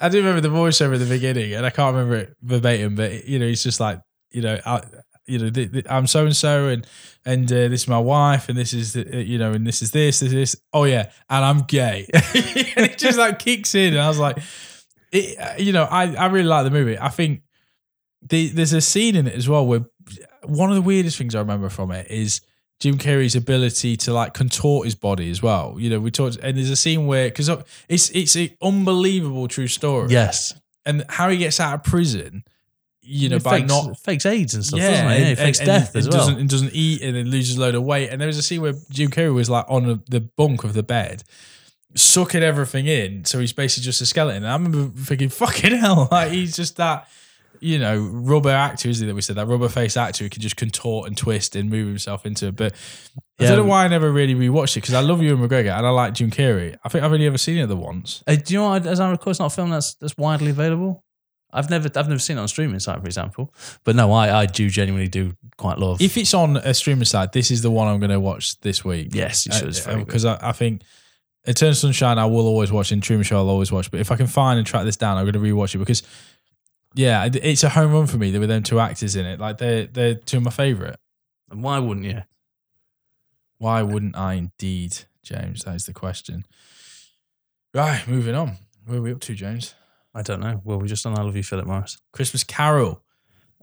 I do remember the voiceover at the beginning, and I can't remember it verbatim, but, you know, he's just like, you know, I'm so and so, and this is my wife, and this is and this is this. Oh yeah, and I'm gay. And it just like kicks in, and I was like, I really like the movie. I think there's a scene in it as well where one of the weirdest things I remember from it is Jim Carrey's ability to like contort his body as well. You know, we talked, and there's a scene where because it's an unbelievable true story. Yes, and how he gets out of prison. You know, fakes AIDS and stuff, doesn't it? He fakes death as well. Doesn't eat and then loses a load of weight. And there was a scene where Jim Carrey was like on the bunk of the bed, sucking everything in. So he's basically just a skeleton. And I remember thinking, fucking hell, like he's just that, you know, rubber actor, isn't he? That we said that rubber face actor who can just contort and twist and move himself into it. But I don't know why I never really rewatched it because I love Ewan McGregor and I like Jim Carrey. I think I've only ever seen it the once. Do you know? As I recall, it's not a film that's widely available. I've never seen it on streaming site, for example. But no, I genuinely do quite love. If it's on a streaming site, this is the one I'm going to watch this week. Yes, you should. Because I think Eternal Sunshine I will always watch, and Truman Show I'll always watch. But if I can find and track this down, I'm going to rewatch it because, yeah, it's a home run for me. There were them two actors in it. Like they're two of my favourite. And why wouldn't you? Why wouldn't I indeed, James? That is the question. Right, moving on. Where are we up to, James? I don't know. Well, we're just on I Love You, Philip Morris. Christmas Carol.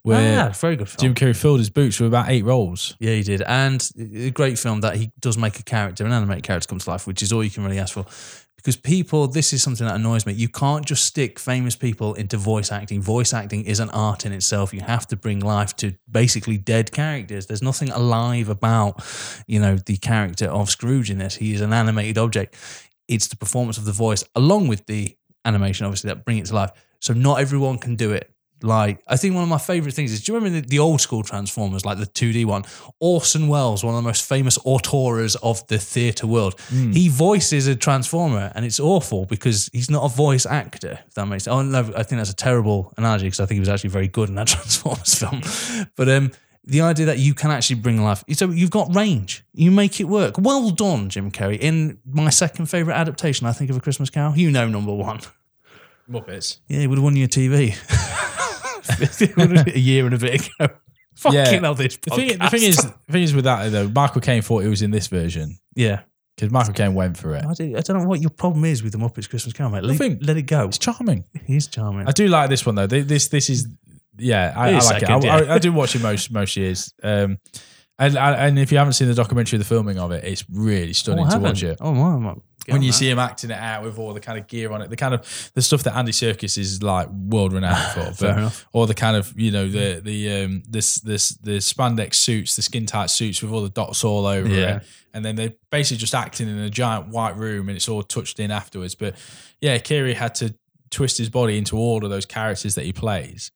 Where very good film. Jim Carrey filled his boots with about 8 roles. Yeah, he did. And a great film that he does make an animated character come to life, which is all you can really ask for. Because people, this is something that annoys me. You can't just stick famous people into voice acting. Voice acting is an art in itself. You have to bring life to basically dead characters. There's nothing alive about, you know, the character of Scrooge in this. He is an animated object. It's the performance of the voice along with the animation, obviously, that bring it to life. So not everyone can do it. Like, I think one of my favourite things is, do you remember the old school Transformers, like the 2D one? Orson Welles, one of the most famous auteurs of the theatre world. Mm. He voices a Transformer, and it's awful because he's not a voice actor, if that makes sense. Oh, no, I think that's a terrible analogy because I think he was actually very good in that Transformers film. But the idea that you can actually bring life. So you've got range. You make it work. Well done, Jim Carrey. In my second favourite adaptation, I think, of A Christmas Carol, you know, number one. Muppets. Yeah, he would have won you a TV. A year and a bit ago. Fucking hell, this podcast. The thing is with that, though, Michael Caine thought it was in this version. Yeah. Because Michael Caine went for it. I don't know what your problem is with the Muppets Christmas Carol, mate. Let it go. It's charming. It is charming. I do like this one, though. This is... Yeah, I like it. I do watch it most years. And if you haven't seen the documentary of the filming of it, it's really stunning to watch it. Oh, wow. When you see him acting it out with all the kind of gear on it, the stuff that Andy Serkis is like world renowned for, or the kind of, you know, the spandex suits, the skin tight suits with all the dots all over it. And then they're basically just acting in a giant white room and it's all touched in afterwards. But yeah, Carrey had to twist his body into all of those characters that he plays.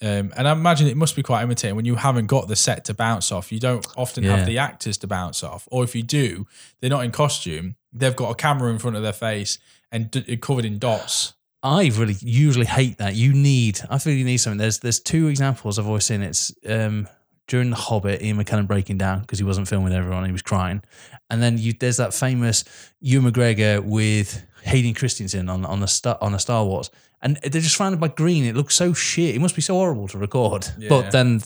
And I imagine it must be quite intimidating when you haven't got the set to bounce off. You don't often have the actors to bounce off. Or if you do, they're not in costume. They've got a camera in front of their face and covered in dots. I really usually hate that. I feel you need something. There's two examples I've always seen. It's during The Hobbit, Ian McKellen breaking down because he wasn't filming everyone. He was crying. And then there's that famous Ewan McGregor with Hayden Christensen on the Star Wars. And they're just surrounded by green. It looks so shit. It must be so horrible to record. Yeah. But then,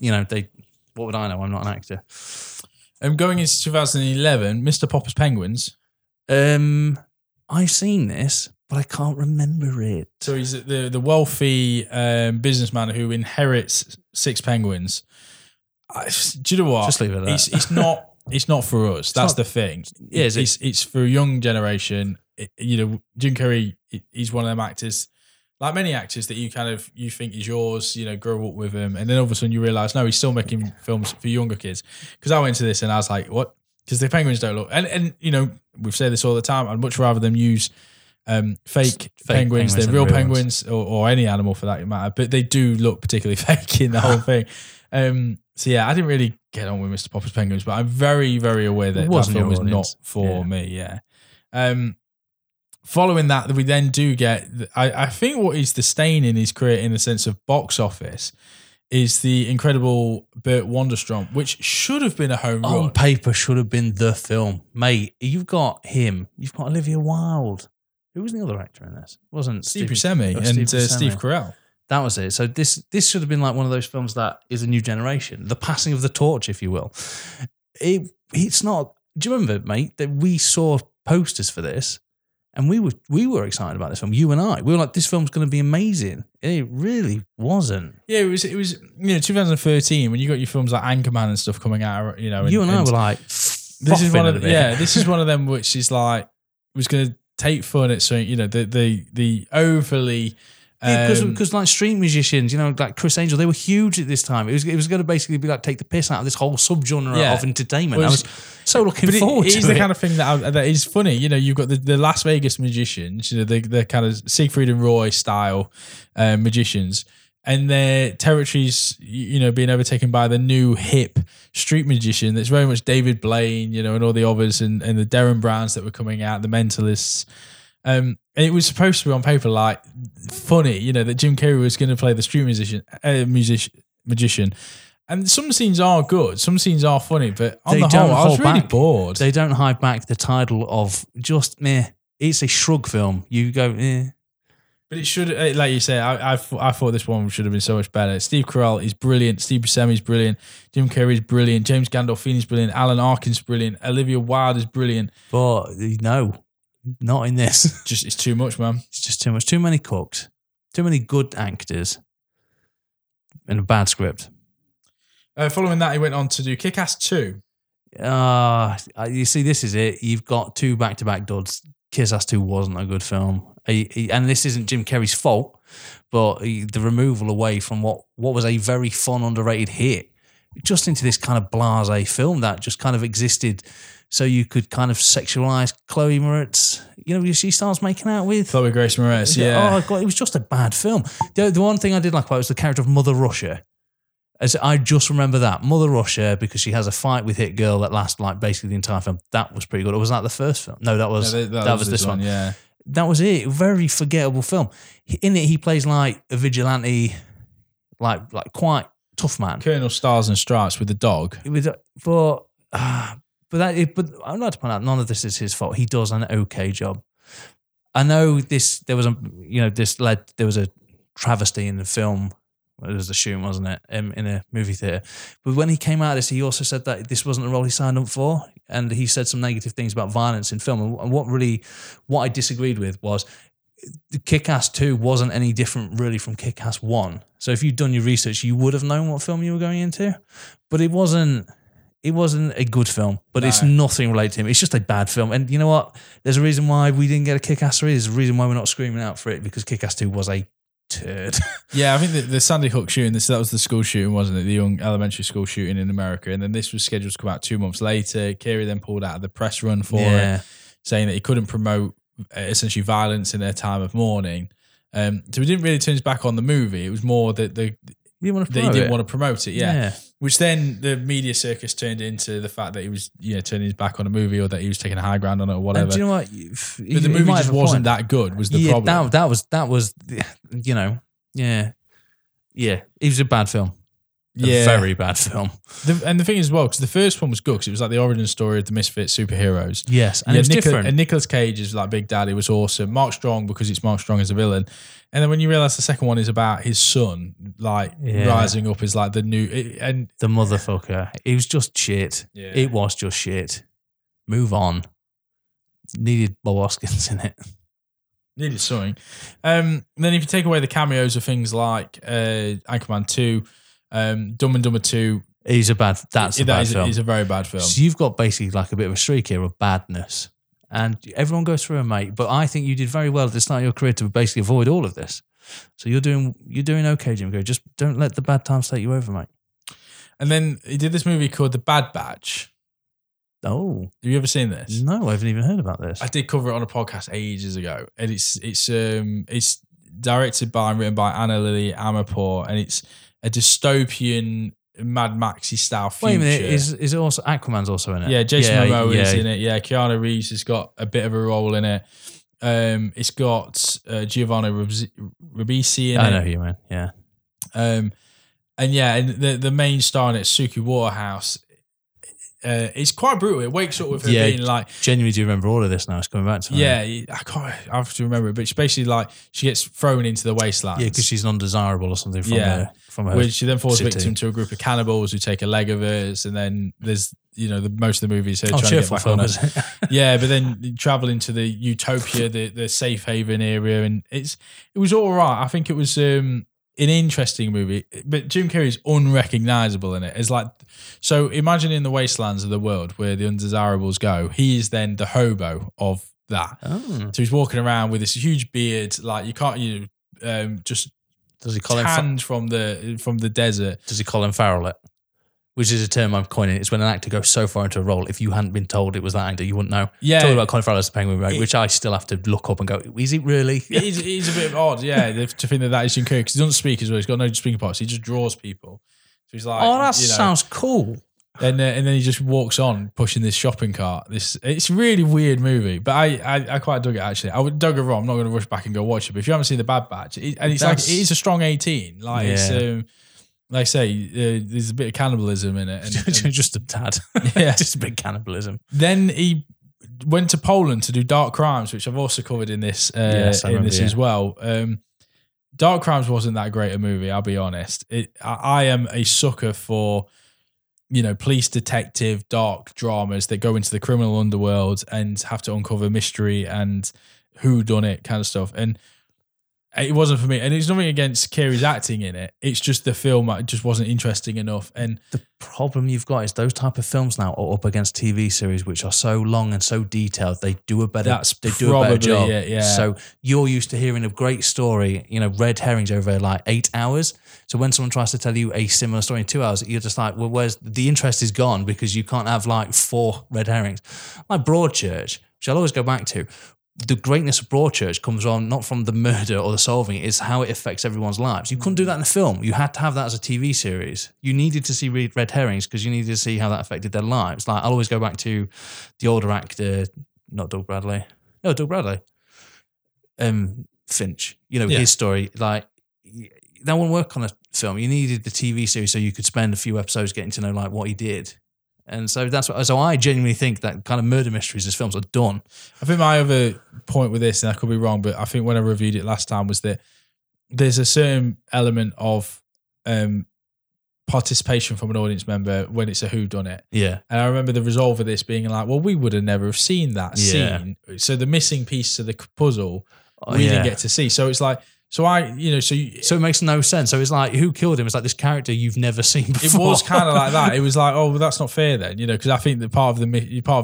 what would I know? I'm not an actor. Going into 2011, Mr. Popper's Penguins. I've seen this, but I can't remember it. So he's the wealthy businessman who inherits six penguins. Do you know what? Just leave it at that. It's not for us. That's the thing. Yeah, it's for a young generation. Jim Carrey, he's one of them actors. Like many actors that you think is yours, grow up with him. And then all of a sudden you realise, no, he's still making films for younger kids. Because I went to this and I was like, what? Because the penguins don't look. And we've said this all the time. I'd much rather them use fake penguins than real penguins or any animal for that matter. But they do look particularly fake in the whole thing. I didn't really get on with Mr. Popper's Penguins, but I'm very, very aware that that film was not for me. Yeah. Following that, we then do get, I think what is the stain in his career in the sense of box office is the incredible Burt Wanderstrom, which should have been a home run. On paper should have been the film. Mate, you've got him. You've got Olivia Wilde. Who was the other actor in this? It wasn't Steve Buscemi and Steve Carell. That was it. So this should have been like one of those films that is a new generation. The passing of the torch, if you will. It's not... Do you remember, mate, that we saw posters for this? And we were excited about this film. You and I, we were like, "This film's going to be amazing." It really wasn't. Yeah, it was. 2013 when you got your films like Anchorman and stuff coming out. You and I were like, "This is one of this is one of them which is like was going to take fun at something." The overly because like street musicians, like Chris Angel, they were huge at this time. It was going to basically be like take the piss out of this whole subgenre of entertainment. Well, I was so looking forward to it. It is the kind of thing that is funny. You've got the Las Vegas magicians, the kind of Siegfried and Roy style magicians, and their territories, being overtaken by the new hip street magician that's very much David Blaine, and all the others, and the Derren Browns that were coming out, the Mentalists. And it was supposed to be on paper like funny, that Jim Carrey was going to play the street magician. And some scenes are good, some scenes are funny, but on the whole, I was really bored. They don't hide back the title of just meh. It's a shrug film. You go meh. But it should, like you say, I thought this one should have been so much better. Steve Carell is brilliant. Steve Buscemi is brilliant. Jim Carrey is brilliant. James Gandolfini is brilliant. Alan Arkin's brilliant. Olivia Wilde is brilliant. But no. Not in this. It's too much, man. It's just too much. Too many cooks. Too many good actors. And a bad script. Following that, he went on to do Kick-Ass 2. You see, this is it. You've got two back-to-back duds. Kick-Ass 2 wasn't a good film. And this isn't Jim Carrey's fault, but the removal away from what was a very fun, underrated hit, just into this kind of blasé film that just kind of existed... So you could kind of sexualise Chloe Moretz, she starts making out with... Chloe Grace Moretz, yeah. Oh, God, it was just a bad film. The one thing I did like about it was the character of Mother Russia. As I just remember that. Mother Russia, because she has a fight with Hit Girl that lasts like basically the entire film. That was pretty good. Or was that the first film? No, that was this one. Yeah. That was it. Very forgettable film. In it, he plays like a vigilante, like quite tough man. Colonel Stars and Stripes with the dog. But I'd like to point out none of this is his fault. He does an okay job. I know this. There was a travesty in the film. It was a shoot, wasn't it? In a movie theater. But when he came out of this, he also said that this wasn't a role he signed up for, and he said some negative things about violence in film. And what I disagreed with was Kick-Ass 2 wasn't any different really from Kick-Ass 1. So if you'd done your research, you would have known what film you were going into. But it wasn't. It wasn't a good film, but it's nothing related to him. It's just a bad film. And you know what? There's a reason why we didn't get a Kick-Ass 3. There's a reason why we're not screaming out for it, because Kick-Ass 2 was a turd. Yeah, I think the Sandy Hook shooting, that was the school shooting, wasn't it? The young elementary school shooting in America. And then this was scheduled to come out 2 months later. Carey then pulled out of the press run for it, saying that he couldn't promote essentially violence in their time of mourning. So he didn't really turn his back on the movie. It was more that he didn't want to promote it. Yeah. Which then the media circus turned into the fact that he was turning his back on a movie, or that he was taking a high ground on it, or whatever. Do you know what? But the movie just wasn't that good. Was the problem? That was. Yeah. It was a bad film. A very bad film. And the thing is, because the first one was good, because it was like the origin story of the misfit superheroes. Yes, and it was different. And Nicolas Cage is like Big Daddy, was awesome. Mark Strong, because it's Mark Strong as a villain. And then when you realise the second one is about his son, rising up as like the new... The motherfucker. It was just shit. Yeah. It was just shit. Move on. Needed Bob Hoskins in it. Needed something. And then if you take away the cameos of things like Anchorman 2... Dumb and Dumber 2 is a bad. That's a bad film. It's a very bad film. So you've got basically like a bit of a streak here of badness, and everyone goes through it, mate. But I think you did very well at the start of your career to basically avoid all of this. So you're doing okay, Jim Carrey. Just don't let the bad times take you over, mate. And then he did this movie called The Bad Batch. Oh, have you ever seen this? No, I haven't even heard about this. I did cover it on a podcast ages ago, and it's directed by and written by Anna Lily Amirpour, and it's a dystopian Mad Maxy style future. Wait a minute, is it also Aquaman's also in it? Yeah, Jason Momoa is in it. Yeah, Keanu Reeves has got a bit of a role in it. It's got Giovanni Ribisi in it. I know who you mean. Yeah. And the main star in it, Suki Waterhouse. It's quite brutal. It wakes up with her being like... Genuinely do remember all of this now. It's coming back to me. Yeah, I have to remember it. But she basically she gets thrown into the wasteland. Yeah, because she's an undesirable or something from her which she then falls victim to a group of cannibals who take a leg of hers. And then there's, most of the movie is her trying to get back on us. Yeah, but then traveling to the utopia, the safe haven area. And it was all right. I think it was... an interesting movie, but Jim Carrey is unrecognisable in it. It's like, so imagine in the wastelands of the world where the undesirables go, he is then the hobo of that. Oh. So he's walking around with this huge beard, like you can't, just does he call tanned him from the desert. Does he call him Farrell it? Which is a term I'm coining. It's when an actor goes so far into a role, if you hadn't been told it was that actor, you wouldn't know. Yeah. Talking about Colin Farrell as the Penguin, right? Which I still have to look up and go, is it really? It is a bit odd, to think that is Jim Carrey, because he doesn't speak as well. He's got no speaking parts. He just draws people. So he's like, that sounds cool. And then he just walks on pushing this shopping cart. It's a really weird movie, but I quite dug it actually. I'm not going to rush back and go watch it. But if you haven't seen The Bad Batch, it is a strong 18. Like it's. Like I say, there's a bit of cannibalism in it. And just a tad. Yeah. Just a bit of cannibalism. Then he went to Poland to do Dark Crimes, which I've also covered in this as well. Dark Crimes wasn't that great a movie, I'll be honest. I am a sucker for, police detective dark dramas that go into the criminal underworld and have to uncover mystery and whodunit kind of stuff. And it wasn't for me, and it's nothing against Carrey's acting in it. It's just the film just wasn't interesting enough. And the problem you've got is those type of films now are up against TV series which are so long and so detailed. They do a better job. Yeah. So you're used to hearing a great story, red herrings over like 8 hours. So when someone tries to tell you a similar story in 2 hours, you're just like, well, where's the interest is gone, because you can't have like 4 red herrings. Like Broadchurch, which I'll always go back to. The greatness of Broadchurch comes on not from the murder or the solving, it's how it affects everyone's lives. You couldn't do that in a film. You had to have that as a TV series. You needed to see red herrings because you needed to see how that affected their lives. Like, I'll always go back to the older actor, not Doug Bradley. No, Doug Bradley. Finch. His story, like, that wouldn't work on a film. You needed the TV series so you could spend a few episodes getting to know, like, what he did. And so that's what. So I genuinely think that kind of murder mysteries as films are done. I think my other point with this, and I could be wrong, but I think when I reviewed it last time, was that there's a certain element of participation from an audience member when it's a whodunit. Yeah. And I remember the resolve of this being like, well, we would have never have seen that scene. So the missing piece to the puzzle we didn't get to see. So it's like. So it makes no sense. So it's like, who killed him? It's like this character you've never seen before. It was kind of like that. It was like, oh, well, that's not fair then, because I think that part of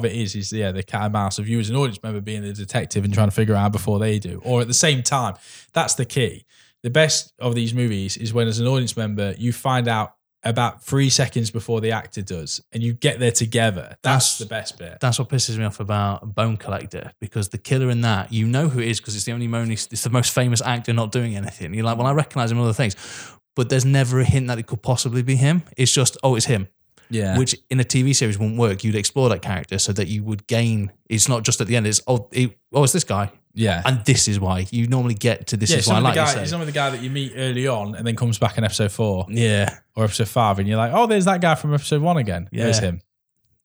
it is the cat and mouse of you as an audience member being the detective and trying to figure out before they do. Or at the same time, that's the key. The best of these movies is when, as an audience member, you find out about 3 seconds before the actor does, and you get there together. That's the best bit. That's what pisses me off about Bone Collector, because the killer in that, you know who it is because it's the only, it's the most famous actor not doing anything. You're like, well, I recognise him in other things, but there's never a hint that it could possibly be him. It's just, oh, it's him. Yeah. Which in a TV series wouldn't work. You'd explore that character so that you would gain. It's not just at the end. It's, oh, it's this guy. Yeah. And this is why you normally get to this is why I like to say. He's normally the guy that you meet early on and then comes back in episode 4. Yeah. Or episode 5. And you're like, oh, there's that guy from episode 1 again. Yeah. There's him.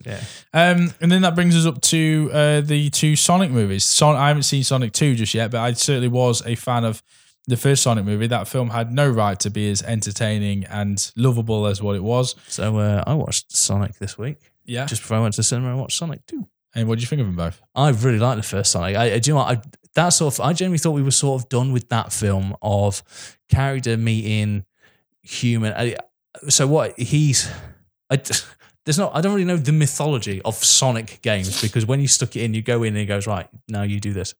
Yeah. And then that brings us up to the two Sonic movies. I haven't seen Sonic 2 just yet, but I certainly was a fan of the first Sonic movie. That film had no right to be as entertaining and lovable as what it was. So I watched Sonic this week. Yeah. Just before I went to the cinema, I watched Sonic 2. And what do you think of them both? I really liked the first Sonic. Do you know what? I genuinely thought we were sort of done with that film of character meeting human. I don't really know the mythology of Sonic games, because when you stuck it in, you go in and he goes, right, now you do this.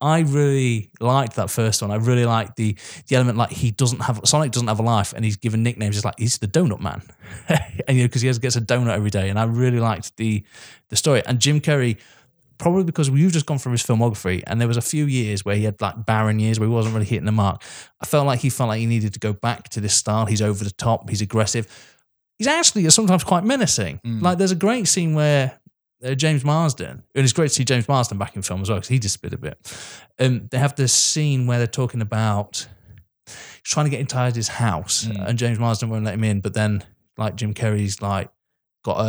I really liked that first one. I really liked the element, like Sonic doesn't have a life and he's given nicknames. It's like, he's the donut man. And you know, because he gets a donut every day. And I really liked the story. And Jim Carrey, probably because we've just gone from his filmography and there was a few years where he had like barren years where he wasn't really hitting the mark. I felt like he needed to go back to this style. He's over the top. He's aggressive. He's actually sometimes quite menacing. Mm. Like there's a great scene where James Marsden, and it's great to see James Marsden back in film as well because he disappeared a bit. They have this scene where they're talking about trying to get inside his house, and James Marsden won't let him in. But then, like Jim Carrey's, like got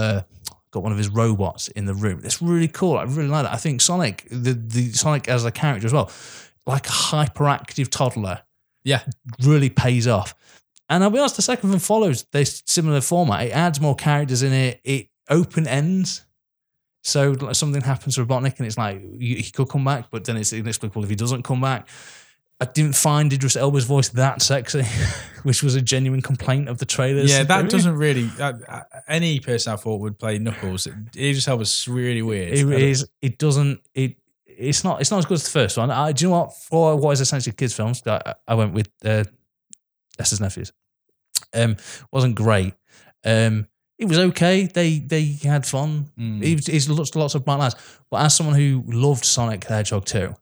one of his robots in the room. It's really cool. I really like that. I think Sonic, the Sonic as a character as well, like a hyperactive toddler, yeah, really pays off. And I'll be honest, the second one follows this similar format. It adds more characters in it. It open ends. So like, something happens to Robotnik and it's like, he could come back, but then it's inexplicable if he doesn't come back. I didn't find Idris Elba's voice that sexy, which was a genuine complaint of the trailers. Yeah, that doesn't really... any person I thought would play Knuckles, Idris Elba's really weird. It's not as good as the first one. Do you know what? For what is essentially kids' films, I went with Esther's Nephews. Wasn't great. It was okay. They had fun. It's lots of bright lines. But as someone who loved Sonic the Hedgehog 2,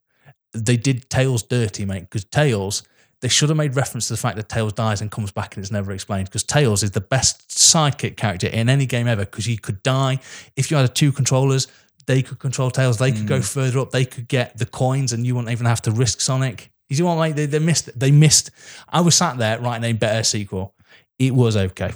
they did Tails dirty, mate, because Tails, they should have made reference to the fact that Tails dies and comes back and it's never explained, because Tails is the best sidekick character in any game ever because he could die. If you had 2 controllers, they could control Tails. They could go further up. They could get the coins and you wouldn't even have to risk Sonic. You know what, mate? They missed. I was sat there writing a better sequel. It was okay.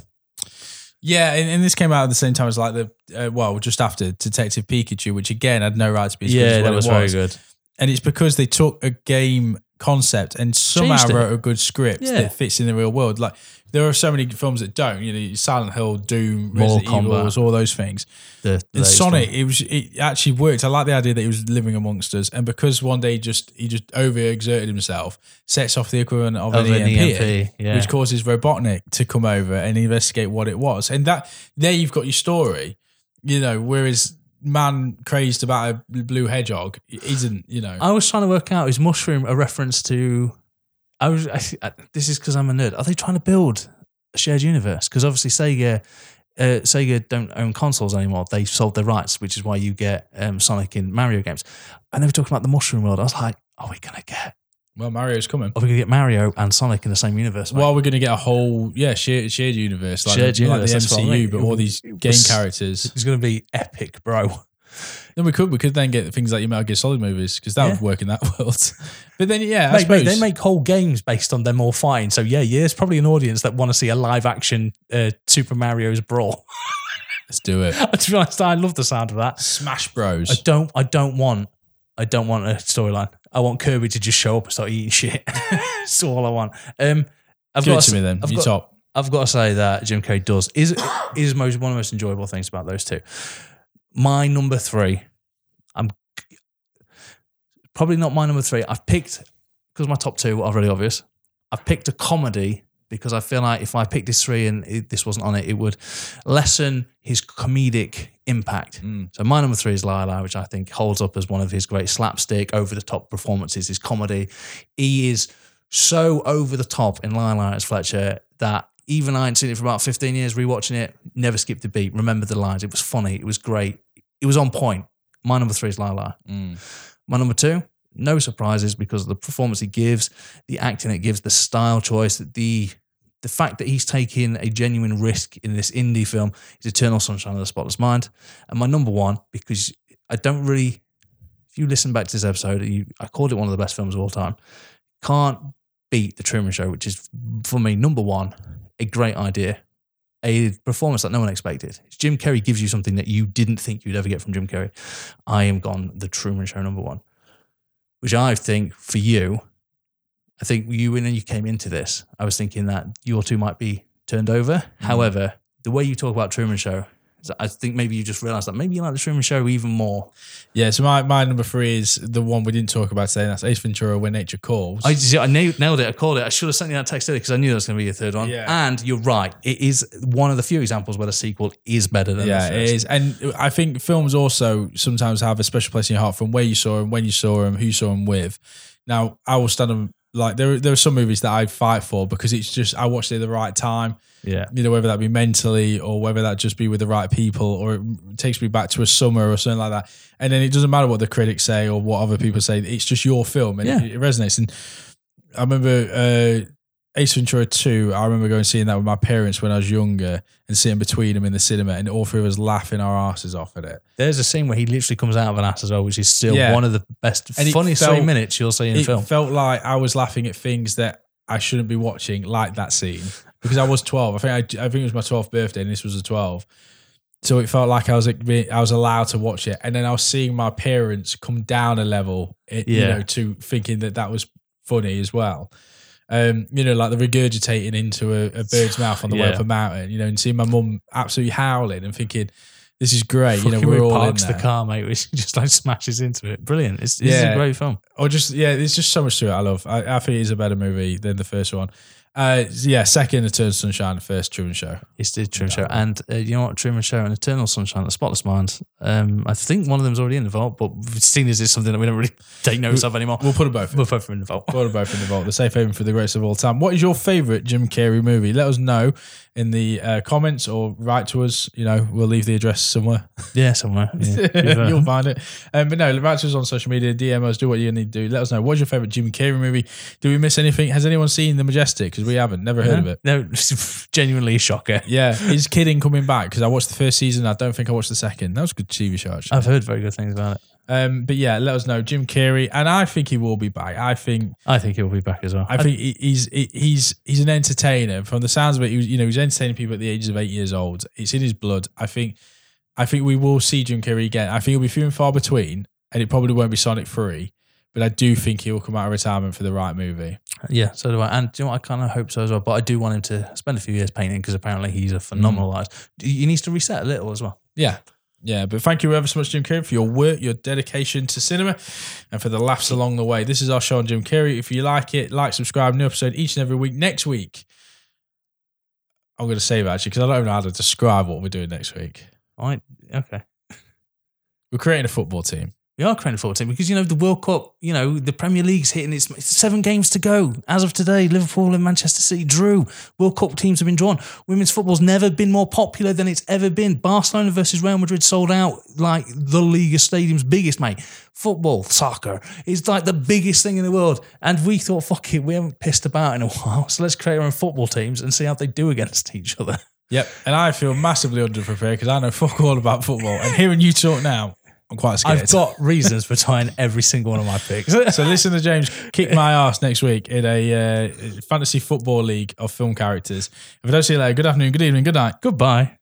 Yeah, and this came out at the same time as like the just after Detective Pikachu, which again had no right to be. Yeah, that was very good. And it's because they took a game concept and somehow wrote a good script that fits in the real world. Like there are so many films that don't. You know, Silent Hill, Doom, Resident Evil, all those things. And Sonic, it actually worked. I like the idea that he was living amongst us, and because one day he just overexerted himself, sets off the equivalent of an EMP, which causes Robotnik to come over and investigate what it was. And that there you've got your story. You know, whereas man crazed about a blue hedgehog isn't, you know. I was trying to work out, is mushroom a reference to... this is because I'm a nerd. Are they trying to build a shared universe? Because obviously Sega don't own consoles anymore. They sold their rights, which is why you get Sonic in Mario games. And they were talking about the mushroom world. I was like, are we going to get... Well, Mario's coming. Are we going to get Mario and Sonic in the same universe? Mate? Well, we're going to get a whole shared universe. Like the MCU, I mean. But all these game characters. It's going to be epic, bro. Then we could then get things like your Metal Gear Solid movies, because that would work in that world. But then, yeah, I suppose. They make whole games based on them all fighting. So yeah, it's probably an audience that want to see a live action Super Mario's brawl. Let's do it. To be honest, I love the sound of that. Smash Bros. I don't want a storyline. I want Kirby to just show up and start eating shit. That's all I want. I've got to say that Jim Carrey is one of the most enjoyable things about those two. My number 3, I'm probably not my number 3. I've picked, because my top 2 are really obvious, I've picked a comedy because I feel like if I picked his 3 and this wasn't on it, it would lessen his comedic impact. So my number 3 is Liar Liar, which I think holds up as one of his great slapstick, over-the-top performances, his comedy. He is so over-the-top in Liar Liar as Fletcher that even I hadn't seen it for about 15 years, rewatching it, never skipped a beat, remembered the lines. It was funny. It was great. It was on point. My number 3 is Liar Liar. Mm. My number 2, no surprises because of the performance he gives, the acting it gives, the style choice, the fact that he's taking a genuine risk in this indie film is Eternal Sunshine of the Spotless Mind. And my number 1, because I don't really, if you listen back to this episode, I called it one of the best films of all time, can't beat The Truman Show, which is, for me, number 1, a great idea, a performance that no one expected. Jim Carrey gives you something that you didn't think you'd ever get from Jim Carrey. I am gone, The Truman Show, number 1, which I think for you, I think you, when you came into this, I was thinking that your 2 might be turned over. Mm-hmm. However, the way you talk about Truman Show, I think maybe you just realised that maybe you like The Truman Show even more. Yeah, so my number 3 is the one we didn't talk about today, and that's Ace Ventura, When Nature Calls. I nailed it, I called it. I should have sent you that text earlier because I knew that was going to be your third one. Yeah. And you're right, it is one of the few examples where the sequel is better than the first. Yeah, it is. And I think films also sometimes have a special place in your heart from where you saw them, when you saw them, who you saw them with. Now, I will stand on... Like there are some movies that I fight for because it's just I watched it at the right time. Yeah, you know, whether that be mentally or whether that just be with the right people, or it takes me back to a summer or something like that. And then it doesn't matter what the critics say or what other people say; it's just your film, and it resonates. And I remember Ace Ventura 2. I remember going and seeing that with my parents when I was younger, and sitting between them in the cinema, and all three of us laughing our asses off at it. There's a scene where he literally comes out of an ass as well, which is still one of the best, funniest 3 minutes you'll see in the film. It felt like I was laughing at things that I shouldn't be watching, like that scene, because I was 12. I think it was my 12th birthday, and this was the 12th. So it felt like I was allowed to watch it, and then I was seeing my parents come down a level, to thinking that was funny as well. Like the regurgitating into a bird's mouth on the way up a mountain, and seeing my mum absolutely howling and thinking, this is great. We're all in there. The car, mate, which just like smashes into it. Brilliant. This is a great film. Or just, there's just so much to it I love. I think it is a better movie than the first one. Second, Eternal Sunshine, first Truman Show. It's the Truman Show. And you know what, Truman Show and Eternal Sunshine, The Spotless Mind. I think one of them's already in the vault, but seeing as it's something that we don't really take notice of anymore. We'll put them both in. We'll put them in the vault. The safe haven for the greatest of all time. What is your favourite Jim Carrey movie? Let us know in the comments or write to us. We'll leave the address somewhere. Yeah, somewhere. Yeah. You'll find it. But no, write to us on social media, DM us, do what you need to do. Let us know, what's your favourite Jim Carrey movie? Do we miss anything? Has anyone seen The Majestic? We haven't, never heard of it. No, genuinely a shocker. Yeah, is Kidding coming back? Because I watched the first season, I don't think I watched the second. That was a good TV show, actually. I've heard very good things about it. But yeah, let us know, Jim Carrey, and I think he will be back. I think he'll be back as well. I think he's an entertainer. From the sounds of it, he's entertaining people at the ages of 8 years old. It's in his blood. I think we will see Jim Carrey again. I think he'll be few and far between, and it probably won't be Sonic 3. But I do think he will come out of retirement for the right movie. Yeah, so do I. And do you know what? I kind of hope so as well. But I do want him to spend a few years painting because apparently he's a phenomenal artist. He needs to reset a little as well. Yeah. Yeah, but thank you ever so much, Jim Carrey, for your work, your dedication to cinema, and for the laughs along the way. This is our show on Jim Carrey. If you like it, subscribe, new episode each and every week. Next week, I'm going to save it, actually, because I don't even know how to describe what we're doing next week. All right, okay. We're creating a football team. We are creating a football team because, the World Cup, the Premier League's hitting its 7 games to go. As of today, Liverpool and Manchester City drew. World Cup teams have been drawn. Women's football's never been more popular than it's ever been. Barcelona versus Real Madrid sold out like the league of stadiums biggest, mate. Football, soccer, is like the biggest thing in the world. And we thought, fuck it, we haven't pissed about in a while. So let's create our own football teams and see how they do against each other. Yep. And I feel massively underprepared because I know fuck all about football. And hearing you talk now, I'm quite scared. I've got reasons for tying every single one of my picks. So listen to James kick my ass next week in a fantasy football league of film characters. If I don't see you later, good afternoon, good evening, good night. Goodbye.